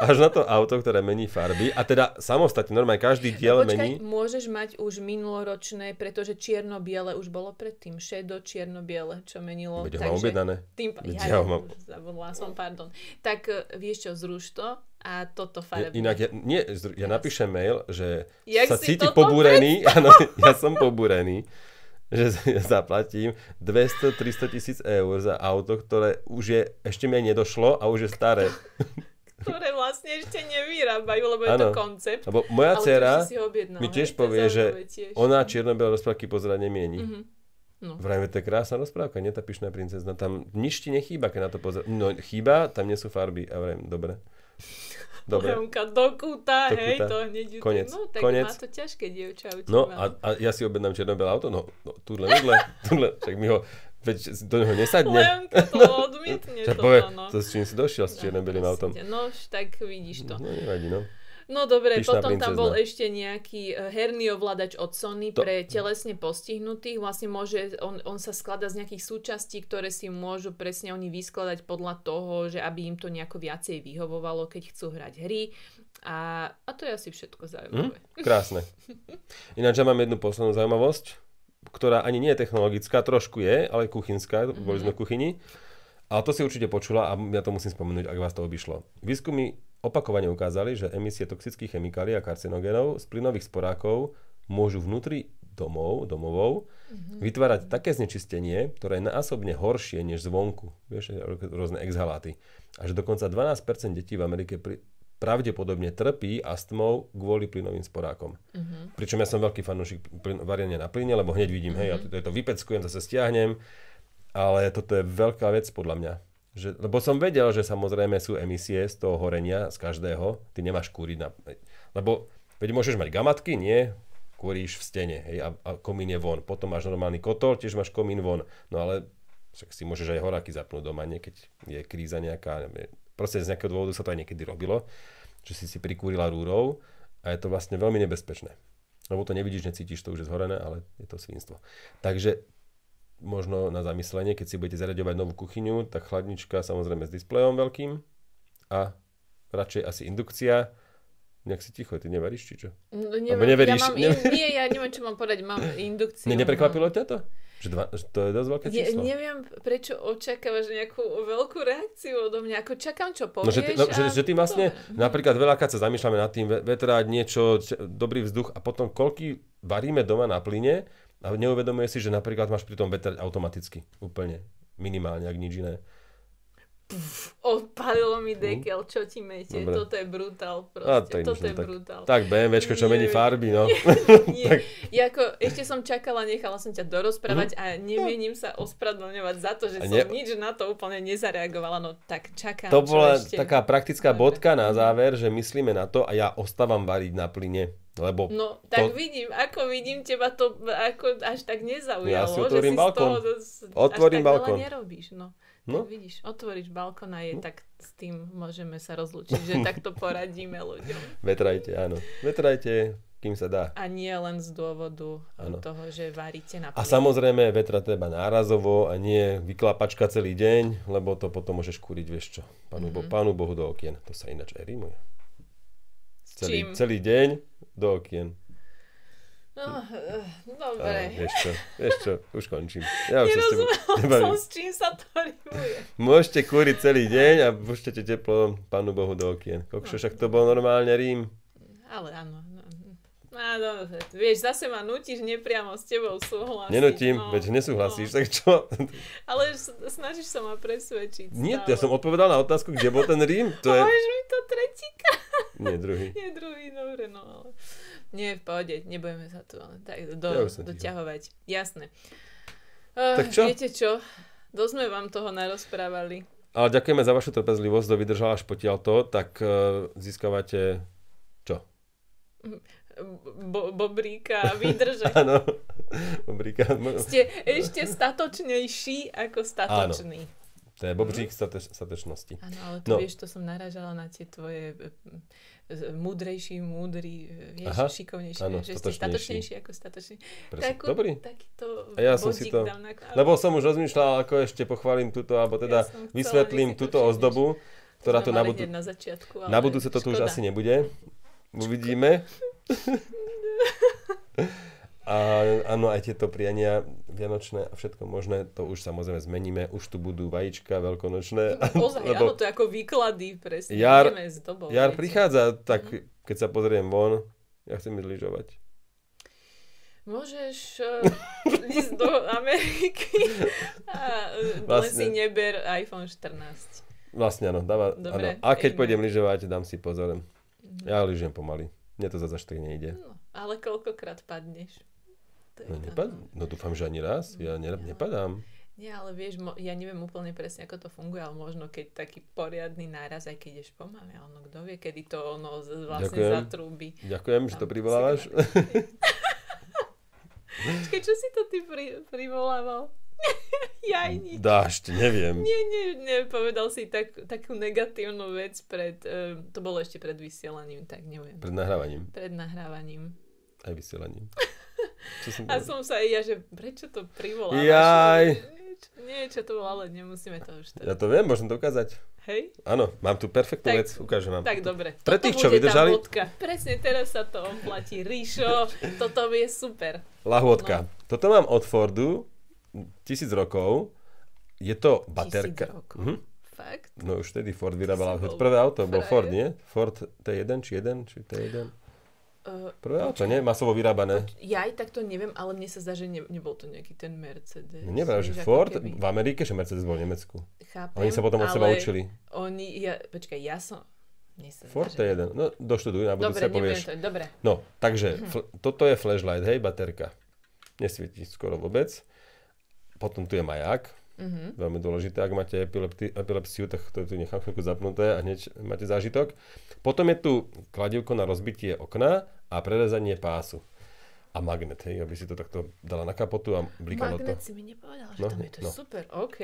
Až na to auto, ktoré mení farby. A teda samostatne, normálne každý diel mení. Môžeš mať už minuloročné, pretože čierno-biele už bolo predtým. Šedo, čierno-biele, čo menilo. Veď ho mám objednané. Zabudla som, pardon. Tak vieš čo, zruš to a toto farebné. Inak ja napíšem mail, že sa cítim pobúrený. Áno, ja som pobúrený, že zaplatím 200–300 000 eur za auto, ktoré už je, ešte mi aj nedošlo a už je staré. Ktoré vlastne ešte nevyrábajú, lebo je to koncept. Lebo moja dcera mi tiež povie, že ona čierno-biele rozprávky pozerať nemieni. Vrajme, to je krásna rozprávka, nie tá pyšná princezna. Tam nič ti nechýba, keď na to pozerať. No chýba, tam nie sú farby. A vrajme, dobre. Uhromka do kúta, hej, to hneď konec. No tak má to ťažké, dievča. No a ja si objednám čierno-biele auto, no túhle, však mi ho... Veď do neho nesadne. Lenka to odmietne. To s čím si došiel s čierno-bielým autom. No, tak vidíš to. No, nevadí, no. No dobre, potom tam bol ešte nejaký herný ovládač od Sony pre telesne postihnutých. Vlastne on sa skladá z nejakých súčastí, ktoré si môžu presne oni vyskladať podľa toho, že aby im to nejako viacej vyhovovalo, keď chcú hrať hry. A to je asi všetko zaujímavé. Krásne. Ináč, ja mám jednu poslednú zaujímavosť, ktorá ani nie je technologická, trošku je, ale kuchynská, boli sme v kuchyni. Ale to si určite počula a ja to musím spomenúť, ak vás to obišlo. Výskumy opakovane ukázali, že emisie toxických chemikálií a karcinogénov z plynových sporákov môžu vnútri domovov vytvárať také znečistenie, ktoré je násobne horšie než zvonku. Vieš, rôzne exhaláty. Až dokonca 12% detí v Amerike pravdepodobne trpí astmou kvôli plynovým sporákom. Pričom ja som veľký fanúšik varenia na plyne, lebo hneď vidím, hej, ja to vypeckujem, zase stiahnem, ale toto je veľká vec podľa mňa. Lebo som vedel, že samozrejme sú emisie z toho horenia, z každého, ty nemáš kúriť na... Lebo veď môžeš mať gamatky, nie, kúriš v stene, hej, a komín je von. Potom máš normálny kotol, tiež máš komín von. No ale však si môžeš aj horáky zapnúť doma, nie, keď je kríza nejaká, proste z nejakého dôvodu sa to aj niekedy robilo. že si prikúrila rúrou a je to vlastne veľmi nebezpečné. Lebo to nevidíš, necítiš, to už je zhorené, ale je to svinstvo. Takže možno na zamyslenie, keď si budete zariadovať novú kuchyňu, tak chladnička samozrejme s displejom veľkým a radšej asi indukcia. Nejak si ticho, ty nevaríš, či čo? No, neveríš, ja neviem, čo mám povedať, mám indukciu. Neprekvapilo ťa to? Že to je dosť veľké číslo. Neviem, prečo očakávaš nejakú veľkú reakciu odo mňa, ako čakám, čo povieš. Že ty vlastne, napríklad veľakrát sa zamýšľame nad tým, vetrať niečo, dobrý vzduch a potom koľky varíme doma na plyne a neuvedomuje si, že napríklad máš pri tom vetrať automaticky, úplne, minimálne, ak nič iné. Odpalilo mi dekel, čo ti mete, toto je brutál proste, toto je brutál. Tak BMWčko, čo mení farby, no. Ja ako, ešte som čakala, nechala som ťa dorozprávať a nemienim sa ospravedlňovať za to, že som nič na to úplne nezareagovala, no tak čakám, čo ešte. To bola taká praktická bodka na záver, že myslíme na to a ja ostávam variť na plyne. Lebo no, tak to... vidím, teba to ako až tak nezaujalo, že si z toho až tak veľa nerobíš, no. No. Vidíš, otvoríš balkón a je tak s tým môžeme sa rozlúčiť, že takto poradíme ľuďom. Vetrajte, áno. Vetrajte, kým sa dá. A nie len z dôvodu toho, že varíte na plyne. A samozrejme vetra treba nárazovo a nie vyklapačka celý deň, lebo to potom môžeš kúriť, vieš čo. Pánu Bohu do okien. To sa ináč aj rímuje. Celý deň do okien. No, dobre. Vieš čo, už končím. Nerozumel som, s čím sa to rýmuje. Môžete kúriť celý deň a púšťate teplo Pánu Bohu do okien. Kokšo, však to bol normálne rím. Ale áno. Vieš, zase ma nutíš nepriamo s tebou súhlasiť. Nenutím, veď nesúhlasíš, tak čo? Ale snažíš sa ma presvedčiť. Nie, ja som odpovedal na otázku, kde bol ten rím. Máš mi to tretíka. Nie, druhý. Nie, druhý, dobre, no ale... Nie, v pohode, nebudeme sa tu doťahovať. Jasné. Tak čo? Viete čo? Dosť sme vám toho narozprávali. Ale ďakujeme za vašu trpezlivosť, kto vydržal až potiaľto, tak získavate čo? Bobríka, vydržať. Áno, bobríka. Ste ešte statočnejší ako statočný. Áno. To je bobřík statečnosti. Áno, ale tu vieš, to som narážala na tie tvoje múdry, vieš, šikovnejší, že ste statočnejší ako statočný. Dobrý. Takýto bodík dám na kváru. Lebo som už rozmýšľal, ako ešte pochválim túto, alebo teda vysvetlím túto ozdobu, ktorá to na budúce to tu už asi nebude. Uvidíme. A áno, aj tieto priania vianočné a všetko možné, to už samozrejme zmeníme. Už tu budú vajíčka veľkonočné. Ozaj, áno, to je ako výklady, presne. Jar prichádza, tak keď sa pozriem von, ja chcem ísť lyžovať. Môžeš ísť do Ameriky a si neber iPhone 14. Vlastne áno, a keď pôjdem lyžovať, dám si pozor. Ja lyžujem pomaly, mne to za tak nejde. Ale koľkokrát padneš? No dúfam, že ani raz. Ja nepadám. Nie, ale vieš, ja neviem úplne presne, ako to funguje, ale možno keď taký poriadny náraz, aj keď ideš pomaly, ono kto vie, kedy to ono vlastne zatrúbi. Ďakujem, že to privolávaš. Počkaj, čo si to ty privolával? Ja aj nič. Dášť, neviem. Nepovedal si takú negatívnu vec to bolo ešte pred vysielaním, tak neviem. Pred nahrávaním. Pred nahrávaním. Aj vysielaním. A som sa aj ja, že prečo to privolávaš? Jaj. Niečo to bolo, ale nemusíme to už. Ja to viem, môžem to ukázať. Hej? Áno, mám tu perfektnú vec, ukážem vám. Tak dobre. Pre tých, čo vydržali. Presne, teraz sa to oplatí. Ríšo, toto je super. Lahôdka. Toto mám od Fordu. 1000 rokov. Je to baterka. Fakt? No už vtedy Ford vyrábala. Prvé auto bol Ford, nie? Ford T1 či 1? Či T1? Prvé auto, nie? Masovo vyrábané. Ja aj takto neviem, ale mne sa zdá, že nebol to nejaký ten Mercedes. Neviem, že Ford v Amerike, že Mercedes bol v Nemecku. Chápem, oni sa potom od seba učili. Počkaj, ja som... Ford T1. No doštuduj, na budúce povieš. Dobre, neviem to. No, takže toto je flashlight, hej, baterka. Nesvietí skoro vôbec. Potom tu je maják, veľmi dôležité, ak máte epilepsiu, tak to tu nechám chvíľku zapnuté a hneď máte zážitok. Potom je tu kladivko na rozbitie okna a prerezanie pásu. A magnet, hej, aby si to takto dala na kapotu a blikalo to. Magnet si mi nepovedal, že tam je to super, OK.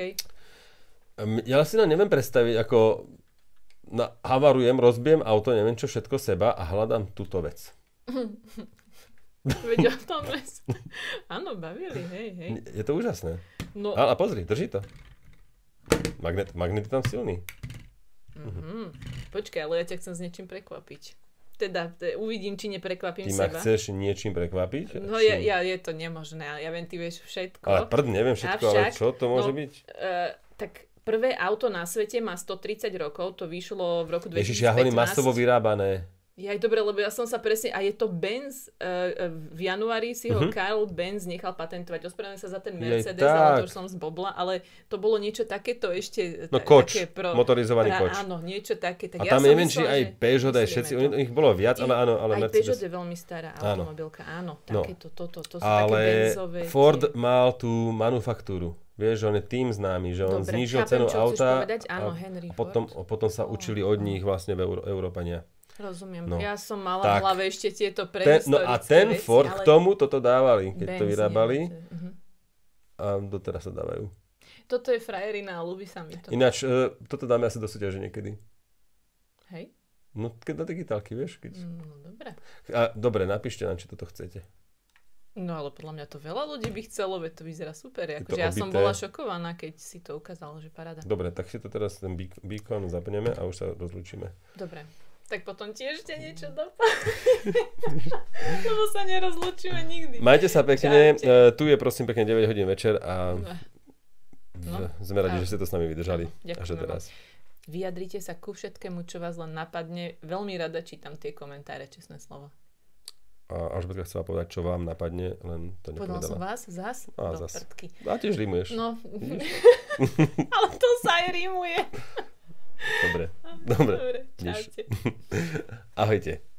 Ja si nám neviem predstaviť, ako havarujem, rozbijem auto, neviem čo všetko seba a hľadám túto vec. Veď o tom les. Áno, bavili, hej, hej. Je to úžasné. No. A pozri, drží to. Magnet je tam silný. Počkaj, ale ja ťa chcem s niečím prekvapiť. Teda uvidím, či neprekvapím seba. Ty ma chceš niečím prekvapiť? No ja, je to nemožné. Ja viem, ty vieš všetko. Ale neviem všetko, ale čo to môže byť? Tak prvé auto na svete má 130 rokov. To vyšlo v roku 2015. Ježiš, ja hovorím masovo vyrábané. Ja aj dobre, lebo ja som sa presne... A je to Benz, v januári si ho Karl Benz nechal patentovať. Ospravedlňujem sa za ten Mercedes, ale to už som zbobla, ale to bolo niečo takéto ešte... No koč, motorizovaný koč. Áno, niečo také. A tam neviem, či aj Peugeot, aj všetci, ich bolo viac, ale áno, ale Mercedes. Aj Peugeot je veľmi stará automobilka, áno, takéto, toto, to sú také benzové. Ale Ford mal tú manufaktúru. Vieš, on je tým známy, že on znížil cenu auta a potom sa učili od nich vlastne Európania. Rozumiem. No. Ja som mala v hlave ešte tieto prehistorické veci. No a ten Ford k tomu toto dávali, keď to vyrábali. A doteraz sa dávajú. Toto je frajerina a ľúbi sa mi to. Ináč, toto dáme asi do súťaže niekedy. Hej? No keď na digitálky, vieš? Keď... No dobre. Dobre, napíšte nám, či toto chcete. No ale podľa mňa to veľa ľudí by chcelo, veď to vyzerá super. Akože ja som bola šokovaná, keď si to ukázalo, že paráda. Dobre, tak si to teraz ten beacon zapneme a už sa rozlúčime. Dobre. Tak potom tiež ťa niečo dopadne. Lebo sa nerozlučíme nikdy. Majte sa pekne. Tu je prosím pekne 9 hodín večer a sme radi, že ste to s nami vydržali. Až teraz. Vyjadrite sa ku všetkému, čo vás len napadne. Veľmi rada čítam tie komentáre, čestné slovo. A Alžbetka chcela povedať, čo vám napadne, len to nepovedala. Podal som vás? Zas? Do prdky. A tiež rímuješ. No. Ale to sa aj rímuje. Dobre. Čaute. Ahojte.